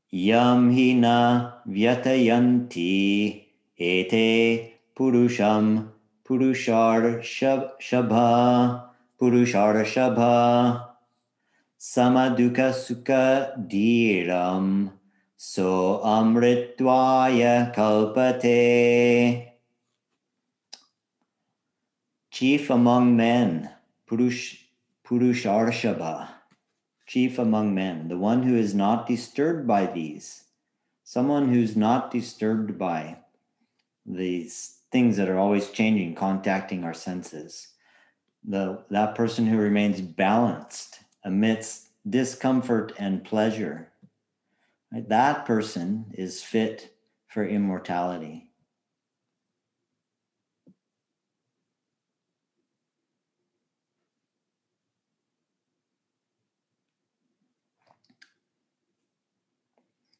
Yam hina vyatayanti ete purusham purushar shabha purushar shabha samaduka sukha dhiram so amritvaya kalpate. Chief among men, Purush, Purusharshabha, chief among men, the one who is not disturbed by these, someone who's not disturbed by these things that are always changing, contacting our senses. The, that person who remains balanced amidst discomfort and pleasure, right? That person is fit for immortality.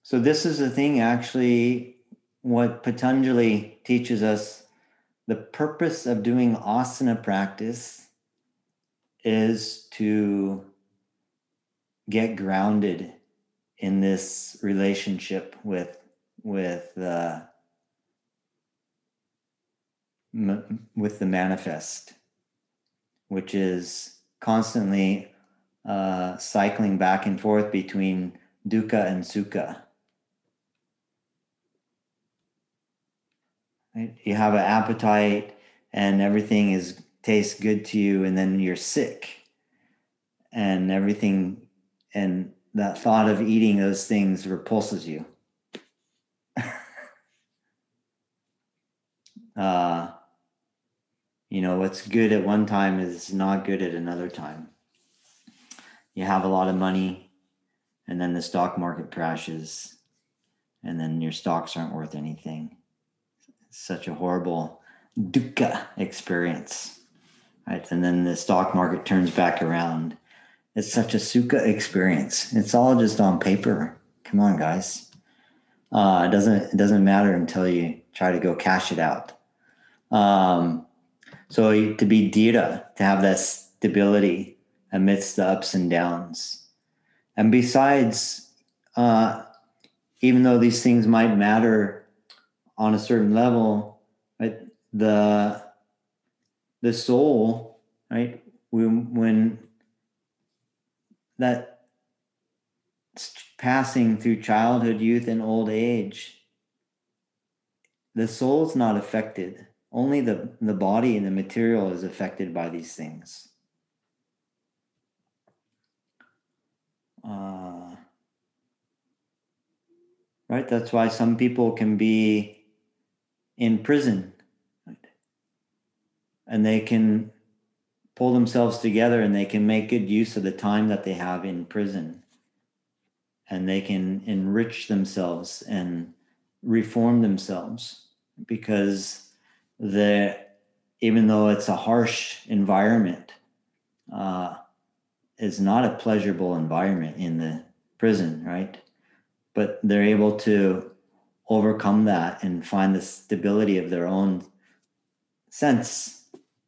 So this is the thing, actually, what Patanjali teaches us. The purpose of doing asana practice is to get grounded in this relationship with, with, uh, m- with the manifest, which is constantly uh, cycling back and forth between dukkha and sukha. Right? You have an appetite and everything is tastes good to you, and then you're sick, and everything, and that thought of eating those things repulses you. uh, you know, what's good at one time is not good at another time. You have a lot of money, and then the stock market crashes, and then your stocks aren't worth anything. Such a horrible dukkha experience, right? And then the stock market turns back around. It's such a sukha experience. It's all just on paper. Come on, guys. Uh, it doesn't, it doesn't matter until you try to go cash it out. Um, so to be dhira, to have that stability amidst the ups and downs. And besides, uh, even though these things might matter on a certain level, right, the the soul, right, when, when that passing through childhood, youth, and old age, the soul's not affected. Only the, the body and the material is affected by these things. Uh, right? That's why some people can be in prison, right? And they can pull themselves together and they can make good use of the time that they have in prison. And they can enrich themselves and reform themselves, because the even though it's a harsh environment, uh, it's not a pleasurable environment in the prison, right? But they're able to overcome that and find the stability of their own sense,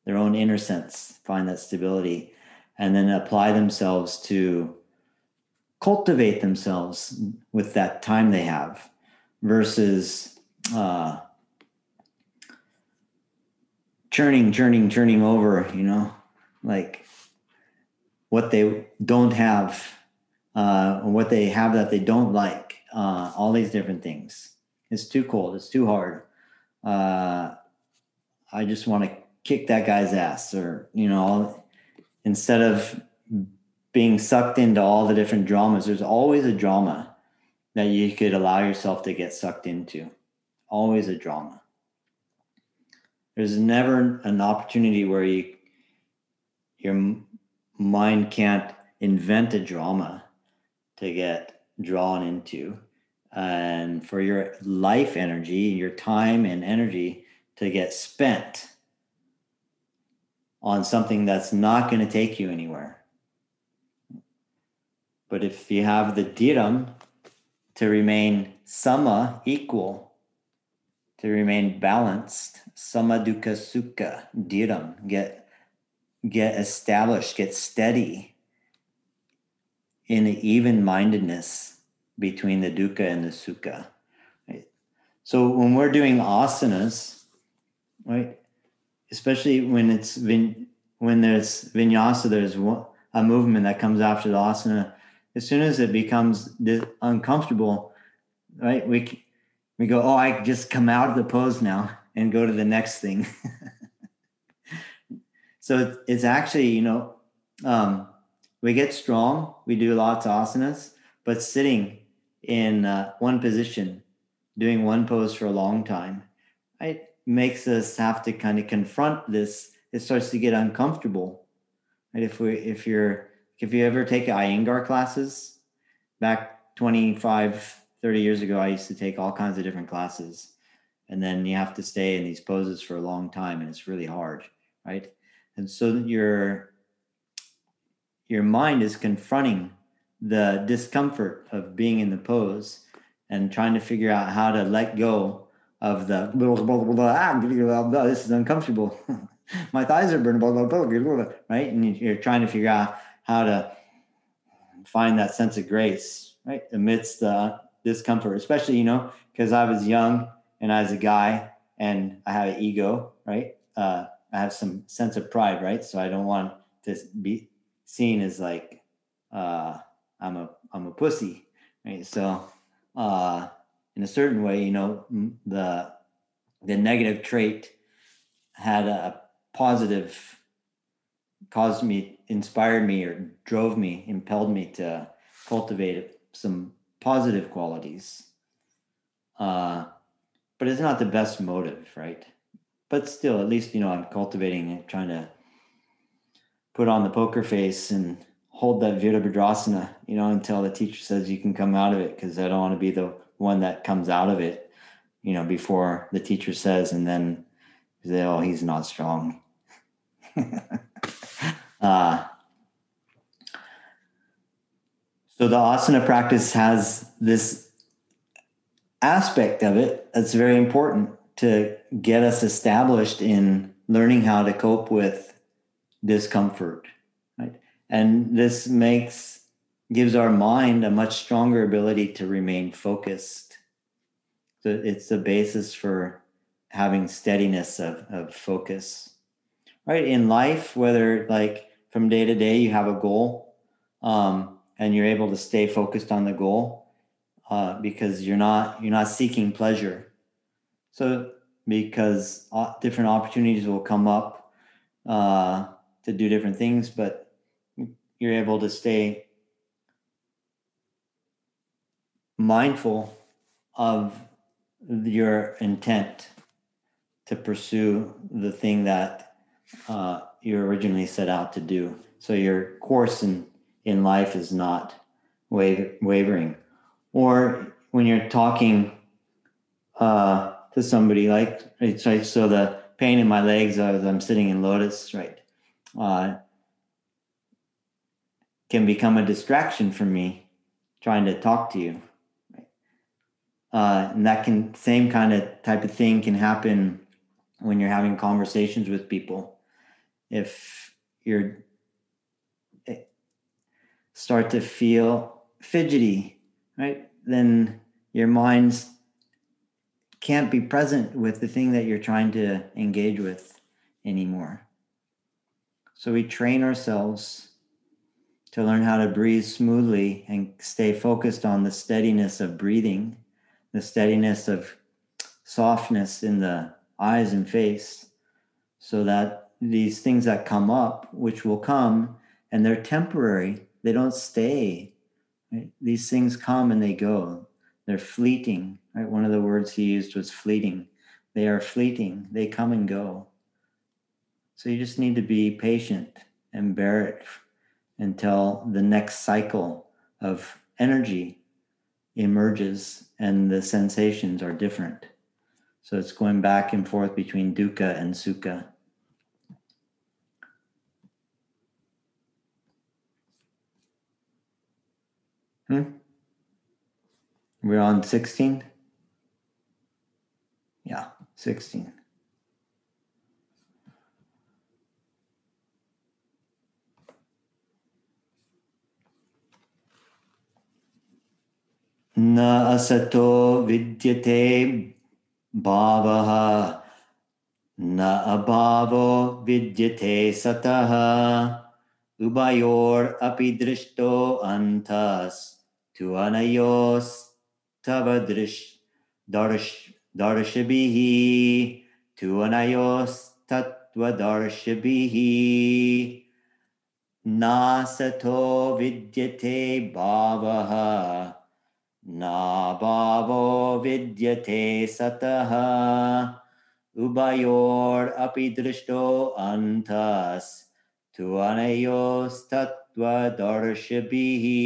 their own inner sense, find that stability, and then apply themselves to cultivate themselves with that time they have, versus uh, churning, churning, churning over, you know, like what they don't have, uh, or what they have that they don't like, uh, all these different things. It's too cold. It's too hard. Uh, I just want to kick that guy's ass, or, you know, instead of being sucked into all the different dramas, there's always a drama that you could allow yourself to get sucked into. Always a drama. There's never an opportunity where you, your mind can't invent a drama to get drawn into, and for your life energy, your time and energy to get spent on something that's not going to take you anywhere. But if you have the dhiram to remain sama, equal, to remain balanced, sama dukkha sukha, dhiram, get, get established, get steady in the even-mindedness between the dukkha and the sukha. Right? So when we're doing asanas, right, especially when it's vin, when there's vinyasa, there's a movement that comes after the asana. As soon as it becomes uncomfortable, right, we we go, oh, I just come out of the pose now and go to the next thing. So it's actually, you know, um, we get strong, we do lots of asanas, but sitting in uh, one position, doing one pose for a long time, it makes us have to kind of confront this. It starts to get uncomfortable. Right? If we, if you're, If you ever take Iyengar classes, back twenty-five, thirty years ago, I used to take all kinds of different classes. And then you have to stay in these poses for a long time, and it's really hard, right? And so that your, your mind is confronting the discomfort of being in the pose and trying to figure out how to let go of the, blah, blah, blah, blah, blah, this is uncomfortable. My thighs are burning, blah, blah, blah, blah, right? And you're trying to figure out how to find that sense of grace, right? Amidst the discomfort, especially, you know, because I was young and I was a guy and I have an ego, right? Uh, I have some sense of pride, right? So I don't want to be seen as like, uh, I'm a, I'm a pussy, right? So uh, in a certain way, you know, the, the negative trait had a positive, caused me, inspired me or drove me, impelled me to cultivate some positive qualities. Uh, but it's not the best motive, right? But still, at least, you know, I'm cultivating it, trying to put on the poker face and hold that virabhadrasana, you know, until the teacher says you can come out of it, because I don't want to be the one that comes out of it, you know, before the teacher says, and then say, oh, he's not strong. Uh, so the asana practice has this aspect of it that's very important to get us established in learning how to cope with discomfort, right? And this makes, gives our mind a much stronger ability to remain focused. So it's the basis for having steadiness of, of focus, right? In life, whether like, from day to day, you have a goal, um, and you're able to stay focused on the goal, uh, because you're not you're not seeking pleasure. So because different opportunities will come up uh, to do different things, but you're able to stay mindful of your intent to pursue the thing that uh, you originally set out to do. So your course in, in life is not waver- wavering. Or when you're talking uh, to somebody, like, so the pain in my legs as I'm sitting in lotus, right, uh, can become a distraction for me trying to talk to you. Right? Uh, and that can, same kind of type of thing can happen when you're having conversations with people. If you're start to feel fidgety, right, then your mind's can't be present with the thing that you're trying to engage with anymore. So we train ourselves to learn how to breathe smoothly and stay focused on the steadiness of breathing, the steadiness of softness in the eyes and face, so that these things that come up, which will come, and they're temporary, they don't stay. Right? These things come and they go. They're fleeting, right? One of the words he used was fleeting. They are fleeting. They come and go. So you just need to be patient and bear it until the next cycle of energy emerges and the sensations are different. So it's going back and forth between dukkha and sukha. Hmm? We're on sixteen? Yeah, sixteen. Na asato vidyate bhavaha, na abhavo vidyate sataha, ubayor apidrishto antas, tuanayos tavadrish darish darshabihi, tuanayos tatva darshabihi, nasato vidyate bhavaha, na bhavo vidyate sataha, ubayor apidrishto antas, tuanayos tatva darshabihi,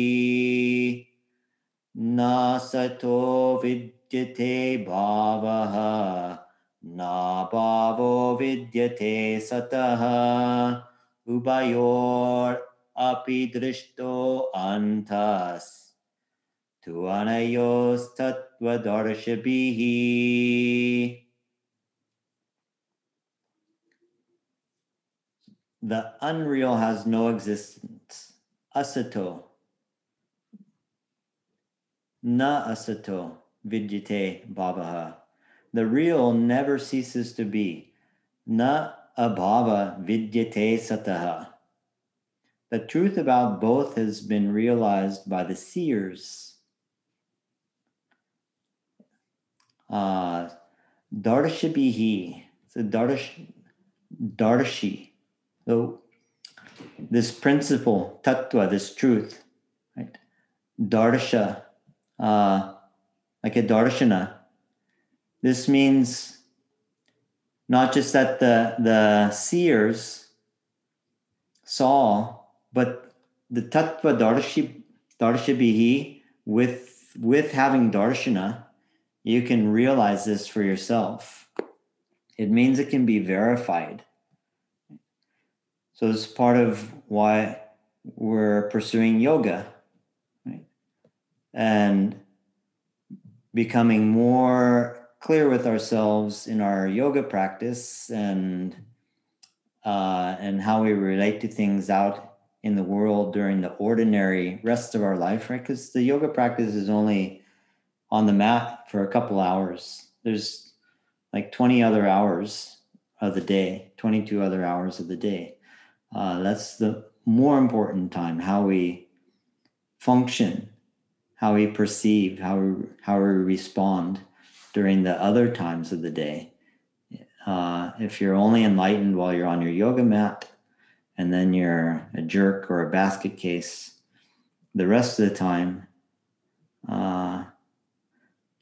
na sato vidyate bhavaha, na bhavo vidyate sataha, ubayor apidrishto antas, tuanayos tatva darshabihi. The unreal has no existence. Asato. Na asato vidyate bhavaha. The real never ceases to be. Na abhava vidyate sataha. The truth about both has been realized by the seers. Uh, darshabihi. So darsh, darshi. So this principle, tattva, this truth, right? Darsha. Uh, like a darshana. This means not just that the, the seers saw, but the tattva darshi, darshabihi, with, with having darshana, you can realize this for yourself. It means it can be verified. So this is part of why we're pursuing yoga, and becoming more clear with ourselves in our yoga practice and uh, and how we relate to things out in the world during the ordinary rest of our life, right? Because the yoga practice is only on the mat for a couple hours. There's like twenty other hours of the day, twenty-two other hours of the day. Uh, that's the more important time, how we function, how we perceive, how we, how we respond during the other times of the day. Uh, if you're only enlightened while you're on your yoga mat, and then you're a jerk or a basket case the rest of the time, uh,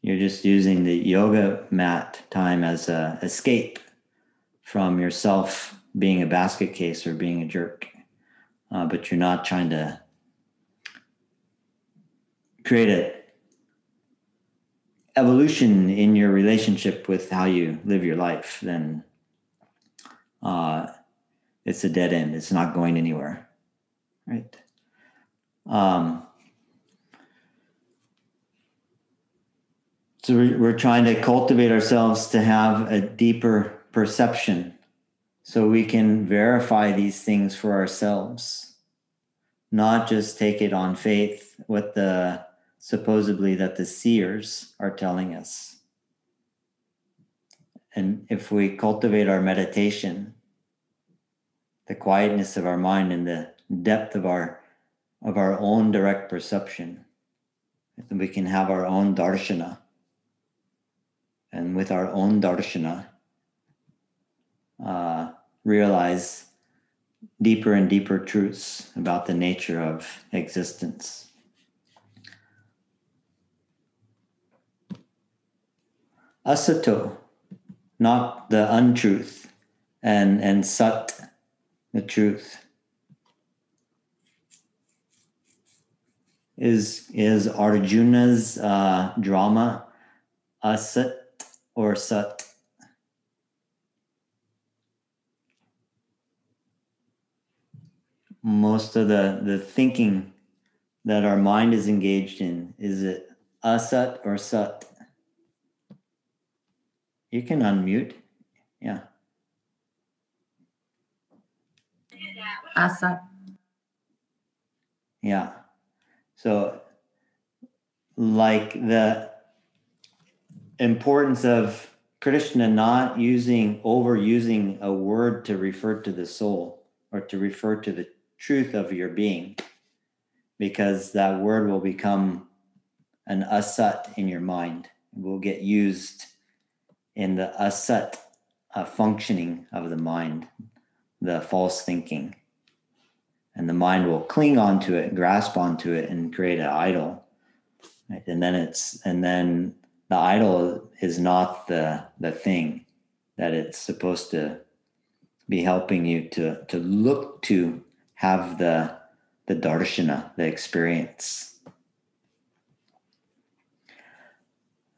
You're just using the yoga mat time as an escape from yourself being a basket case or being a jerk. Uh, but you're not trying to create an evolution in your relationship with how you live your life. Then uh, it's a dead end. It's not going anywhere, right? Um, so we're trying to cultivate ourselves to have a deeper perception so we can verify these things for ourselves, not just take it on faith, what the supposedly that the seers are telling us. And if we cultivate our meditation, the quietness of our mind and the depth of our of our own direct perception, then we can have our own darshana. And with our own darshana, uh, realize deeper and deeper truths about the nature of existence. Asato, not the untruth, and, and sat, the truth, is is Arjuna's uh, drama, asat or sat. Most of the, the thinking that our mind is engaged in, is it asat or sat? You can unmute, yeah. Asat. Yeah. So, like the importance of Krishna not using, overusing a word to refer to the soul or to refer to the truth of your being, because that word will become an asat in your mind. It will get used in the asat uh, functioning of the mind, the false thinking. And the mind will cling onto it, grasp onto it, and create an idol. Right? And then it's, and then the idol is not the the thing that it's supposed to be helping you to to look to have the the darshana, the experience.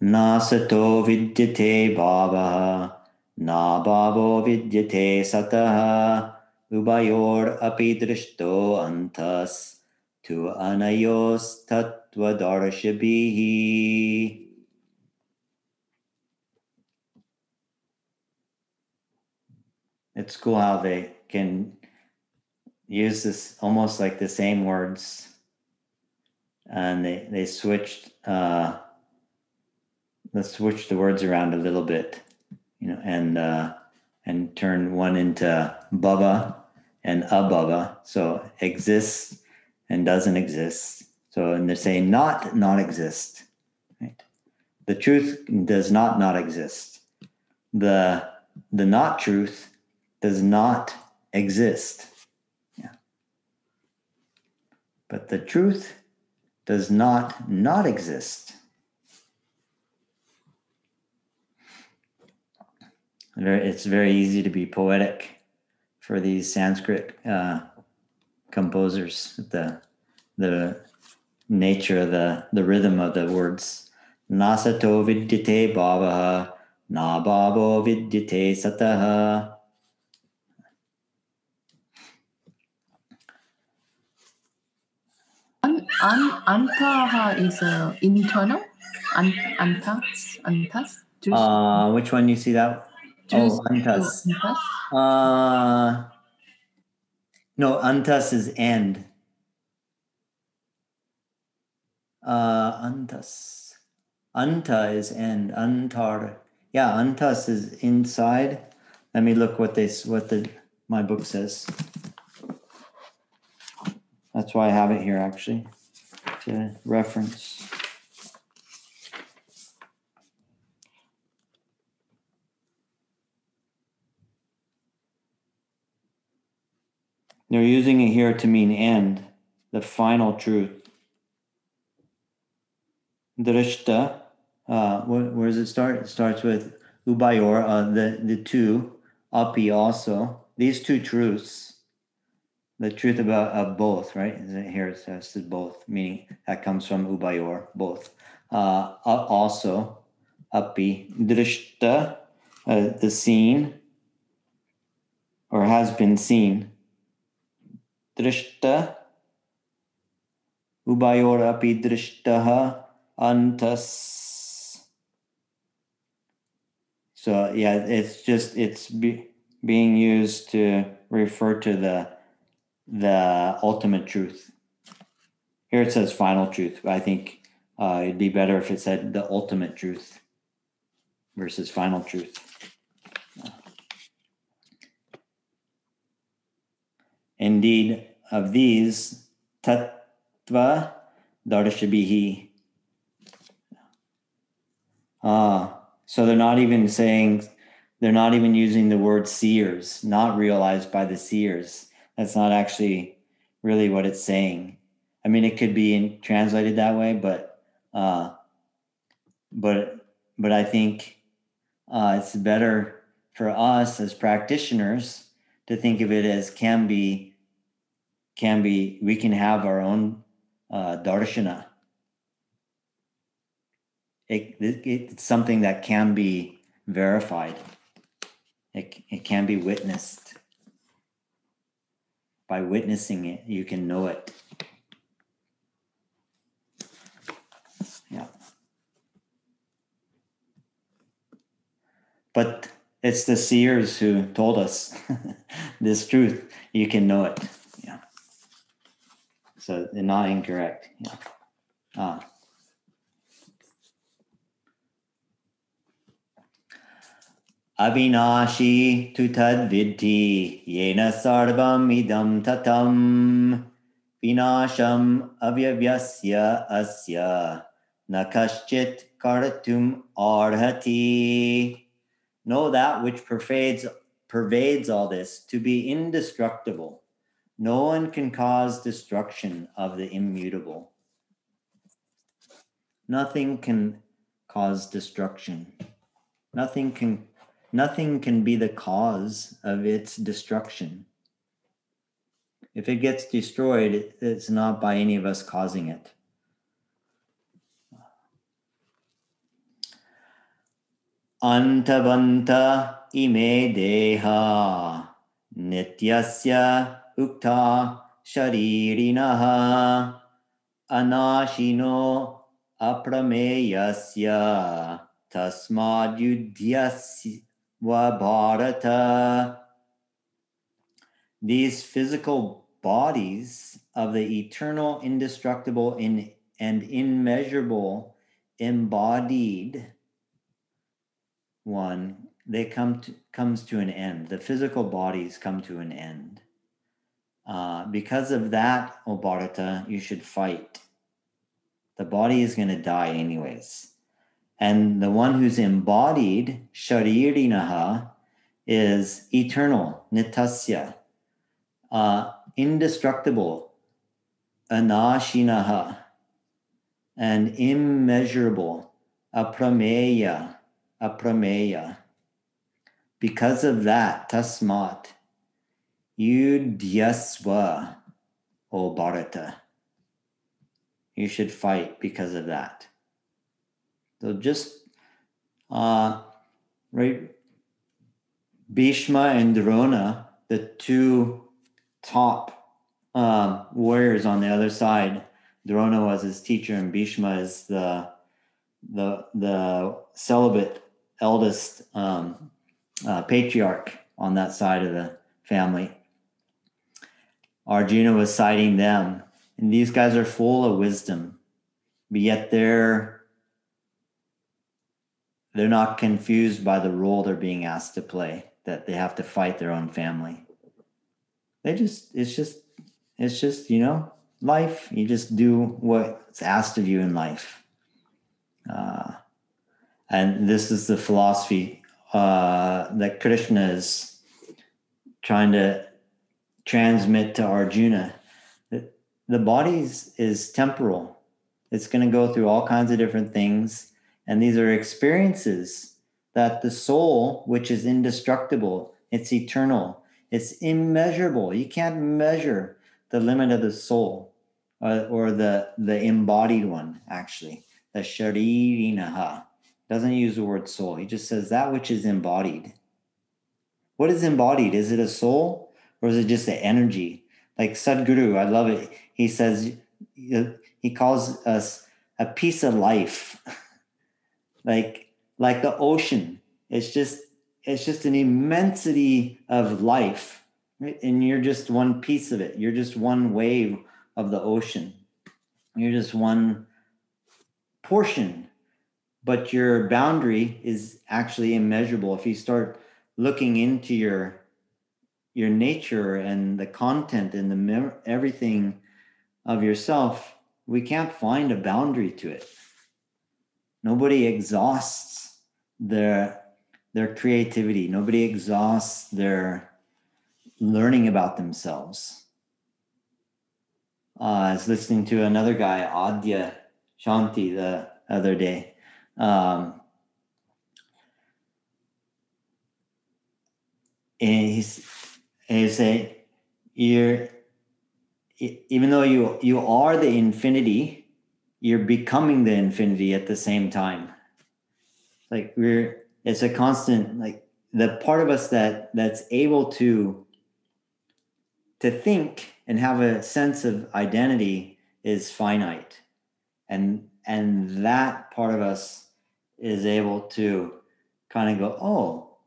Na sato vidyate bhavaha, na bhavo vidyate sataha. Ubayor apidrishto antas tu anayos tattva-darshabihi. It's cool how they can use this almost like the same words, and they they switched uh, let's switch the words around a little bit, you know, and uh, and turn one into bhava and abhava, so exists and doesn't exist. So, and they're saying not not exist. Right? The truth does not not exist. The the not truth does not exist. Yeah. But the truth does not not exist. It's very easy to be poetic for these Sanskrit uh, composers, the the nature, the the rhythm of the words. Na sato vidyate bhavaha, na bhavo vidyate sataha. An, an, antaha is uh, internal. An, antas, antas. Uh, which one you see that? Oh, antas. Uh, no, antas is and. Uh, antas. Anta is and. Antar. Yeah, antas is inside. Let me look what they what the my book says. That's why I have it here, actually, to reference. They're using it here to mean end, the final truth. Drishta, uh, where, where does it start? It starts with ubayor, uh, the, the two, api also. These two truths, the truth about of both, right? Here it says both, meaning that comes from ubayor, both. Uh, also, api, drishta, uh, the seen, or has been seen. Drishta, ubayor api drishtaha antas. So yeah, it's just, it's be, being used to refer to the the ultimate truth. Here it says final truth, but I think uh, it'd be better if it said the ultimate truth versus final truth. Indeed, of these, tattva darshabihi. Ah, so they're not even saying, they're not even using the word seers, not realized by the seers. That's not actually really what it's saying. I mean, it could be in, translated that way, but uh, but but I think uh, it's better for us as practitioners to think of it as can be. Can be, we can have our own uh, darshana. It, it, it's something that can be verified. It, it can be witnessed. By witnessing it, you can know it. Yeah. But it's the seers who told us this truth. You can know it. So they're not incorrect. Yeah. Ah. Avinashi tu tad vidhi yena sarvam idam tatam vinasham avyavyasya asya nakaschit kartum arhati. Know that which pervades pervades all this to be indestructible. No one can cause destruction of the immutable. Nothing can cause destruction. Nothing can, nothing can be the cause of its destruction. If it gets destroyed, it, it's not by any of us causing it. Antavanta ime deha nityasya ukta sharirinaha anashino aprameyasya tasmad yudhyasya bharata. These physical bodies of the eternal, indestructible, in, and immeasurable embodied one, they come to, comes to an end. The physical bodies come to an end. Uh, because of that, O Bharata, you should fight. The body is going to die anyways. And the one who's embodied, sharirinaha, is eternal, nitasya, uh, indestructible, anashinaha, and immeasurable, aprameya, aprameya. Because of that, tasmat, yudhyasva, O Bharata. You should fight because of that. So just, uh, right, Bhishma and Drona, the two top um, warriors on the other side. Drona was his teacher, and Bhishma is the the the celibate eldest um, uh, patriarch on that side of the family. Arjuna was citing them, and these guys are full of wisdom, but yet they're they're not confused by the role they're being asked to play, that they have to fight their own family. They just, it's just, it's just, you know, life. You just do what's asked of you in life. Uh, and this is the philosophy uh, that Krishna is trying to transmit to Arjuna. The body is temporal. It's going to go through all kinds of different things, And these are experiences that the soul, which is indestructible, it's eternal, it's immeasurable. You can't measure the limit of the soul or, or the, the embodied one, actually. The sharirinaha. Doesn't use the word soul. He just says that which is embodied. What is embodied? Is it a soul or is it just an energy? Like Sadhguru, I love it. He says, he calls us a piece of life. Like, like the ocean. It's just, it's just an immensity of life. Right? And you're just one piece of it. You're just one wave of the ocean. You're just one portion, but your boundary is actually immeasurable. If you start looking into your, your nature and the content and the mem- everything of yourself, we can't find a boundary to it. Nobody exhausts their, their creativity. Nobody exhausts their learning about themselves. Uh, I was listening to another guy, Adya Shanti, the other day. Um, and he's, he's saying, you're, even though you, you are the infinity, you're becoming the infinity at the same time. Like we're, it's a constant, like the part of us that that's able to, to think and have a sense of identity is finite. And, and that part of us is able to kind of go, oh,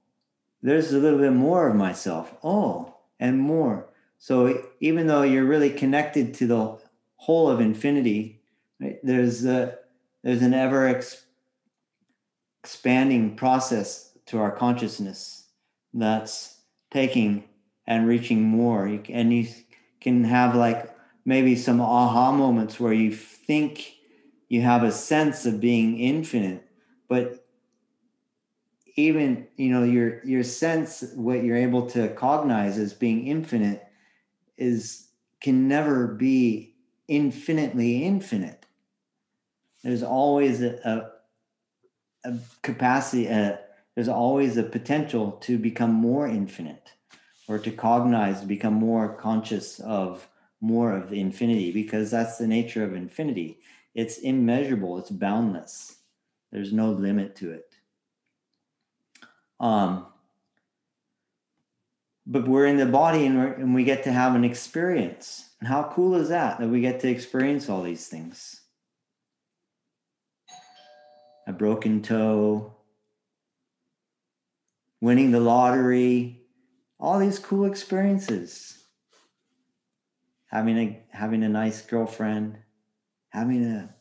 there's a little bit more of myself. Oh, and more. So even though you're really connected to the whole of infinity, right, there's a, there's an ever ex- expanding process to our consciousness that's taking and reaching more. You can, and you can have like maybe some aha moments where you think you have a sense of being infinite, but even, you know, your, your sense, what you're able to cognize as being infinite is, can never be infinitely infinite. There's always a, a, a capacity, a, there's always a potential to become more infinite or to cognize, become more conscious of more of infinity, because that's the nature of infinity. It's immeasurable. It's boundless. There's no limit to it. Um, but we're in the body and, we're, and we get to have an experience. And how cool is that, that we get to experience all these things? A broken toe, winning the lottery, all these cool experiences. Having a, having a nice girlfriend, having a,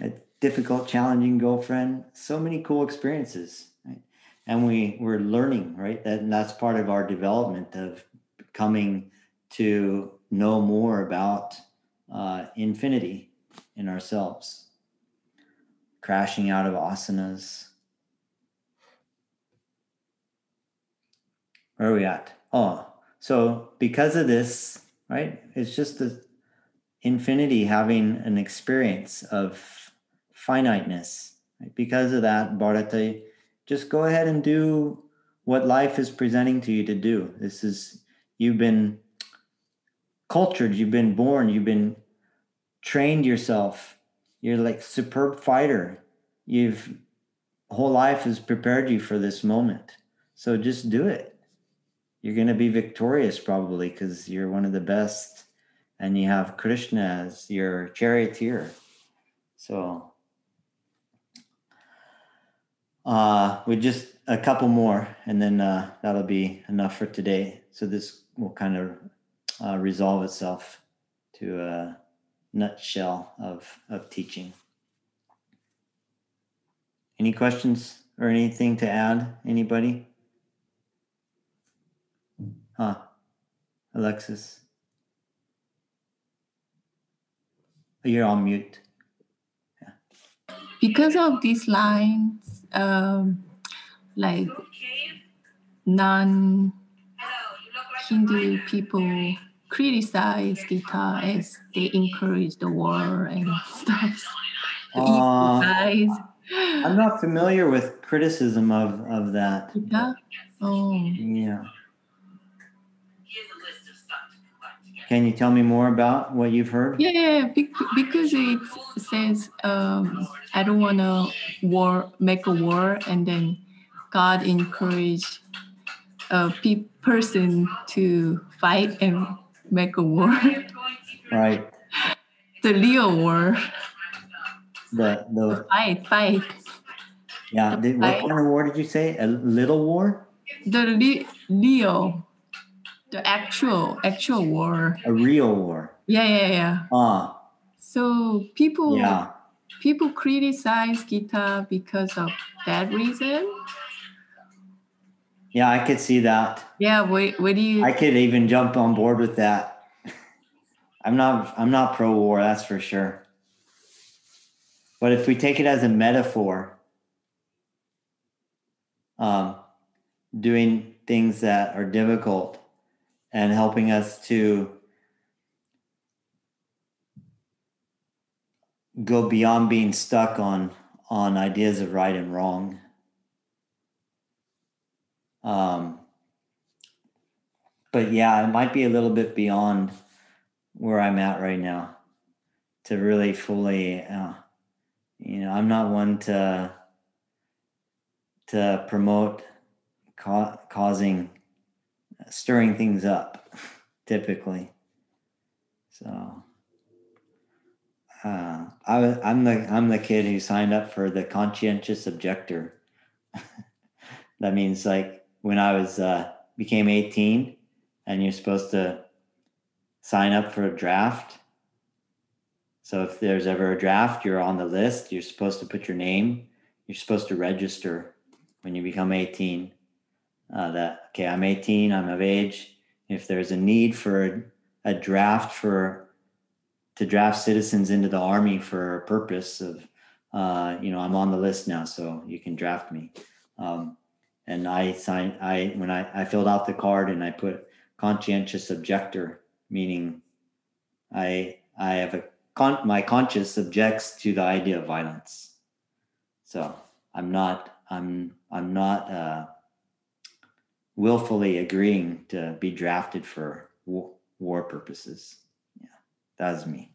a difficult, challenging girlfriend, so many cool experiences, right? And we, we're learning, right? That, and that's part of our development of coming to know more about uh, infinity in ourselves. Crashing out of asanas. Where are we at? Oh, so because of this, right? It's just the infinity having an experience of finiteness, right? Because of that, Bharata, just go ahead and do what life is presenting to you to do. This is, you've been cultured, you've been born, you've been trained yourself. You're like superb fighter. You've, whole life has prepared you for this moment. So just do it. You're going to be victorious probably because you're one of the best. And you have Krishna as your charioteer. So uh, we just a couple more, and then uh, that'll be enough for today. So this will kind of uh, resolve itself to a nutshell of, of teaching. Any questions or anything to add? Anybody? Huh, Alexis? You're on mute. Yeah. Because of these lines, um, like non-Hindu people criticize Gita as they encourage the war and stuff. Uh, guys. I'm not familiar with criticism of, of that. But, oh. Yeah. Can you tell me more about what you've heard? Yeah, because it says, um, I don't want to war, make a war, and then God encouraged a pe- person to fight and make a war. Right. The real war. The, the, the fight, fight. Yeah, the what fight. Kind of war did you say? A little war? The li- real The actual, actual war. A real war. Yeah, yeah, yeah. Uh, so people yeah. people criticize Gita because of that reason. Yeah, I could see that. Yeah, what, what do you... I could even jump on board with that. I'm not I'm not pro-war, that's for sure. But if we take it as a metaphor, um, doing things that are difficult and helping us to go beyond being stuck on, on ideas of right and wrong. Um, but yeah, it might be a little bit beyond where I'm at right now to really fully, uh, you know, I'm not one to, to promote ca- causing stirring things up, typically. So, uh, I was, I'm the I'm the kid who signed up for the conscientious objector. That means, like, when I was uh, became eighteen, and you're supposed to sign up for a draft. So if there's ever a draft, you're on the list. You're supposed to put your name. You're supposed to register when you become eighteen. Uh, that, okay, I'm eighteen, I'm of age. If there's a need for a, a draft for, to draft citizens into the army for a purpose of, uh, you know, I'm on the list now, so you can draft me. Um, and I signed, I, when I, I filled out the card and I put conscientious objector, meaning I, I have a, con- my conscience objects to the idea of violence. So I'm not, I'm, I'm not, uh, willfully agreeing to be drafted for war, war purposes. Yeah, that was me.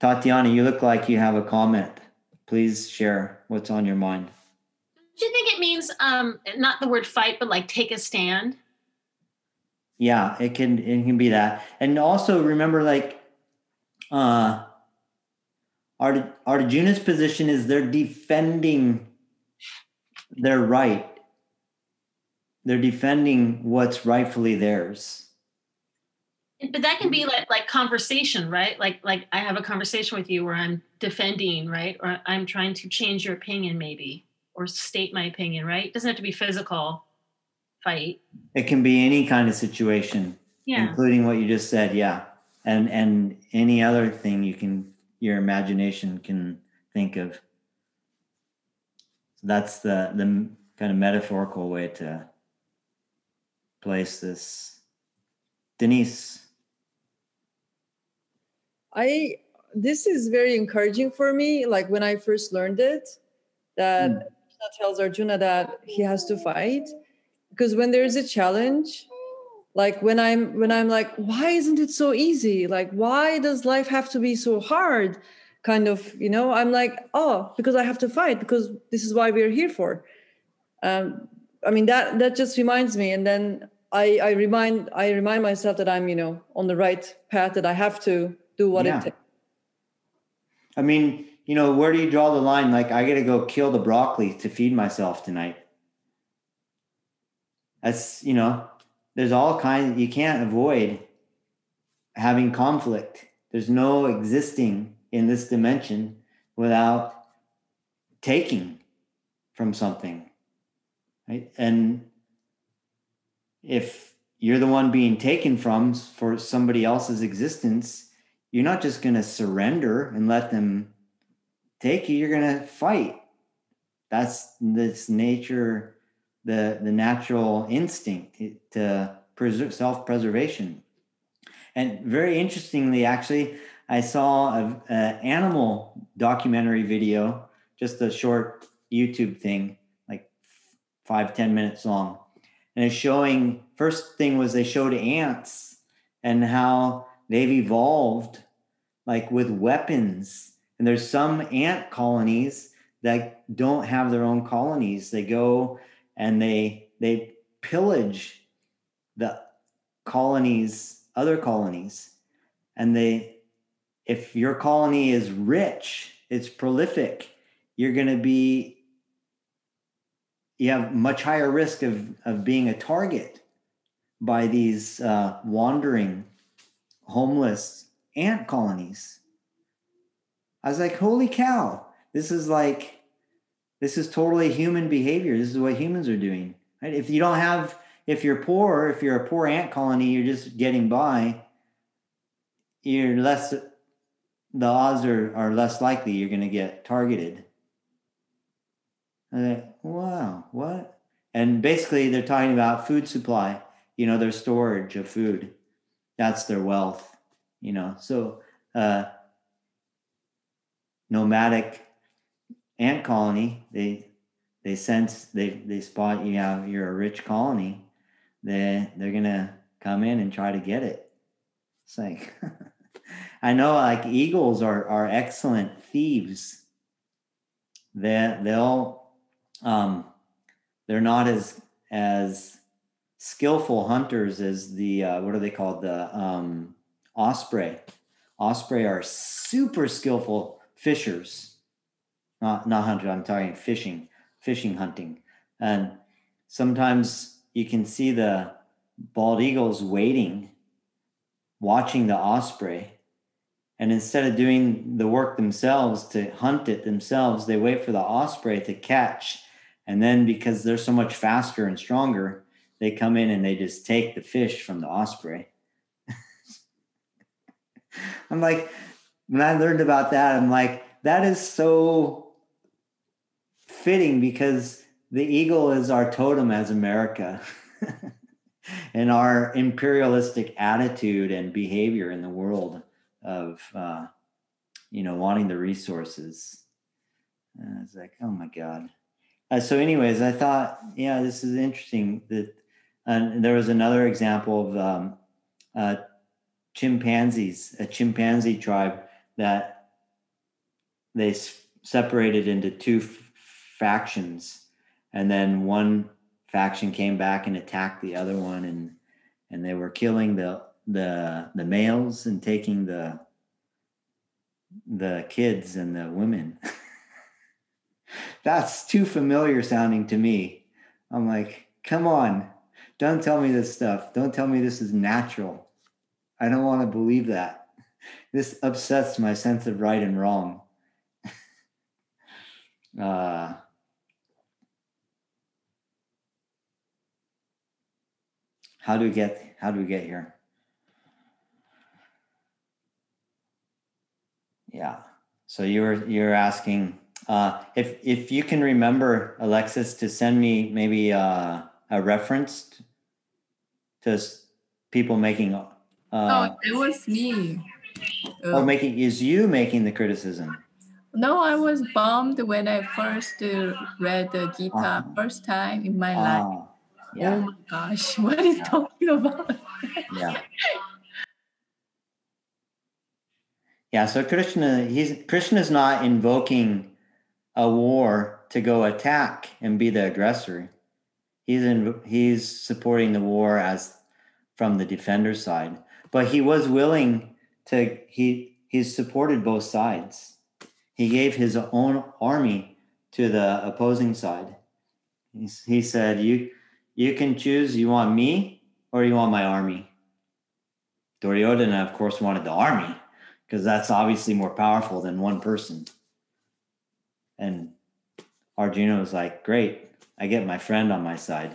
Tatiana, you look like you have a comment. Please share what's on your mind. Do you think it means um, not the word fight, but like take a stand? Yeah, it can it can be that. And also remember, like, uh, Arjuna's position is they're defending their right. They're defending what's rightfully theirs. But that can be like, like conversation, right? Like, like I have a conversation with you where I'm defending, right? Or I'm trying to change your opinion maybe, or state my opinion, right? It doesn't have to be physical fight. It can be any kind of situation, yeah. Including what you just said, yeah. And, and any other thing you can... your imagination can think of. So that's the, the kind of metaphorical way to place this. Denise. I, this is very encouraging for me. Like when I first learned it, that mm. Krishna tells Arjuna that he has to fight, because when there is a challenge, Like when I'm when I'm like, why isn't it so easy? Like, why does life have to be so hard? Kind of, you know, I'm like, oh, because I have to fight, because this is why we're here for. Um, I mean, that that just reminds me. And then I, I remind I remind myself that I'm, you know, on the right path, that I have to do what yeah. it takes. I mean, you know, where do you draw the line? Like, I gotta go kill the broccoli to feed myself tonight. That's, you know. There's all kinds, you can't avoid having conflict. There's no existing in this dimension without taking from something, right? And if you're the one being taken from for somebody else's existence, you're not just gonna surrender and let them take you, you're gonna fight. That's this nature. The, the natural instinct to preserve self-preservation. And very interestingly, actually, I saw an animal documentary video, just a short YouTube thing, like five, ten minutes long. And it's showing, first thing was they showed ants and how they've evolved like with weapons. And there's some ant colonies that don't have their own colonies. They go and they they pillage the colonies, other colonies. And they, if your colony is rich, it's prolific, you're going to be, you have much higher risk of, of being a target by these uh, wandering, homeless ant colonies. I was like, holy cow, this is like, this is totally human behavior. This is what humans are doing. Right? If you don't have, if you're poor, if you're a poor ant colony, you're just getting by, you're less, the odds are, are less likely you're going to get targeted. I was like, wow, what? And basically they're talking about food supply, you know, their storage of food. That's their wealth, you know. So uh, nomadic ant colony, they they sense, they they spot you have, you're a rich colony, they, they're going to come in and try to get it. It's like, I know like eagles are, are excellent thieves. They, they'll, um, they're not as, as skillful hunters as the, uh, what are they called? The um, osprey. Osprey are super skillful fishers, not, not hunters. I'm talking fishing, fishing hunting. And sometimes you can see the bald eagles waiting, watching the osprey. And instead of doing the work themselves to hunt it themselves, they wait for the osprey to catch. And then because they're so much faster and stronger, they come in and they just take the fish from the osprey. I'm like, when I learned about that, I'm like, that is so fitting because the eagle is our totem as America and our imperialistic attitude and behavior in the world. Of, uh, you know, wanting the resources. And I was like, oh my God. Uh, so anyways, I thought, yeah, this is interesting. That, and there was another example of um, uh, chimpanzees, a chimpanzee tribe that they s- separated into two f- factions. And then one faction came back and attacked the other one. And, and they were killing the the the males and taking the the kids and the women. That's too familiar sounding to me. I'm like, come on, don't tell me this stuff. Don't tell me this is natural. I don't want to believe that. This upsets my sense of right and wrong. uh how do we get how do we get here? Yeah. So you were you're asking uh, if if you can remember, Alexis, to send me maybe uh, a reference to people making. Uh, oh, it was me. Oh, uh, making is you making the criticism? No, I was bummed when I first uh, read the Gita uh-huh. first time in my uh, life. Yeah. Oh my gosh, what is yeah. talking about? Yeah. Yeah, so Krishna, he's Krishna is not invoking a war to go attack and be the aggressor. He's in, he's supporting the war as from the defender side, but he was willing to he he's supported both sides. He gave his own army to the opposing side. He, he said, "You you can choose. You want me or you want my army?" Duryodhana, of course, wanted the army, because that's obviously more powerful than one person. And Arjuna was like, great, I get my friend on my side.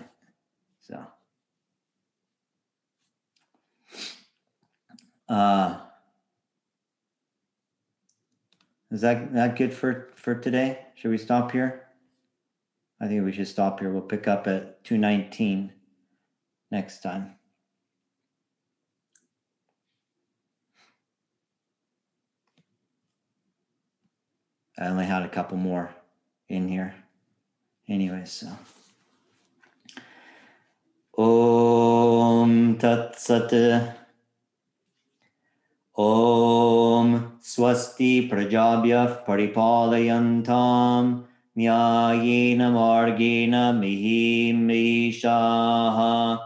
So, uh, is that, that good for, for today? Should we stop here? I think we should stop here. We'll pick up at two nineteen next time. I only had a couple more in here. Anyway, so. Om Tat Sat. Om Swasti Prajabhyah Paripalayantam Nyayena Margena Mihim Ishaha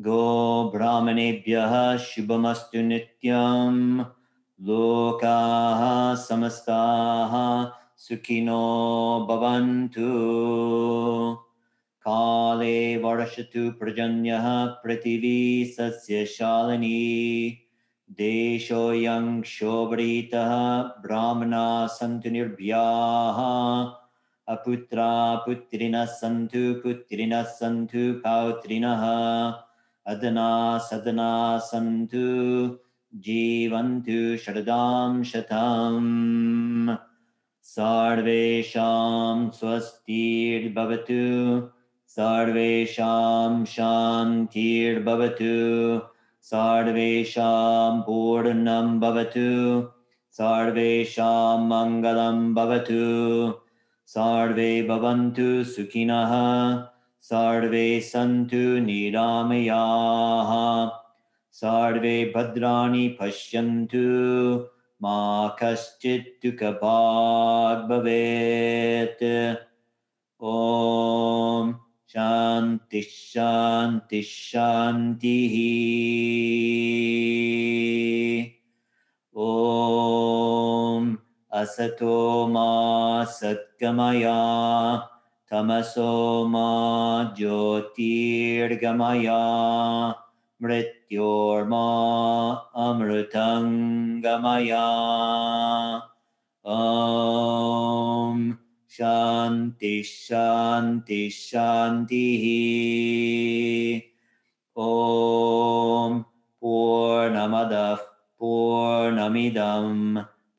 Go Brahmanebhyaha Shubhamastu Nityam Lokaha Samastaha Sukhino Bhavantu Kale Varashatu Prajanyaha Prativi Sasya Shalini Desho yang shobritaha brahmana santu nirbhyaha aputra putrina santu putrina santu pautrinaha adana sadana santu jivantu shradam shatam sarvesham swastir bhavatu sarvesham shantir bhavatu Sarvesham Purnam Bhavatu, Sarvesham Mangalam Bhavatu, Sarve Bhavantu Sukhinaha, Sarve Santu Niramayaha, Sarve Bhadrani Pashyantu, Ma Kaschit Dukhabhag Bhavet. Om Shanti, Shanti, Shanti. Om Asato Ma Satgamaya, Tamaso Ma Jyotirgamaya, Mrityor Ma Amrutangamaya. Om Shanti, Shanti, Shanti. Om Purnamadav Purnamidam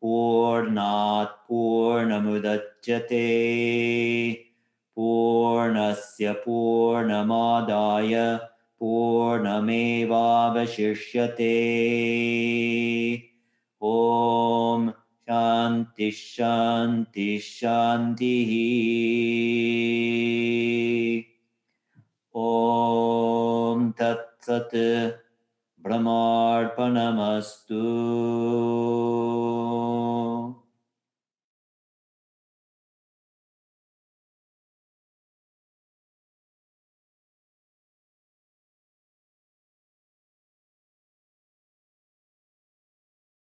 Purnat Purnamudachyate Purnasya Purnamadaya Purnamevavashishyate. Om Shanti, Shanti, Shanti. Om Tat Sat Brahmarpanamastu.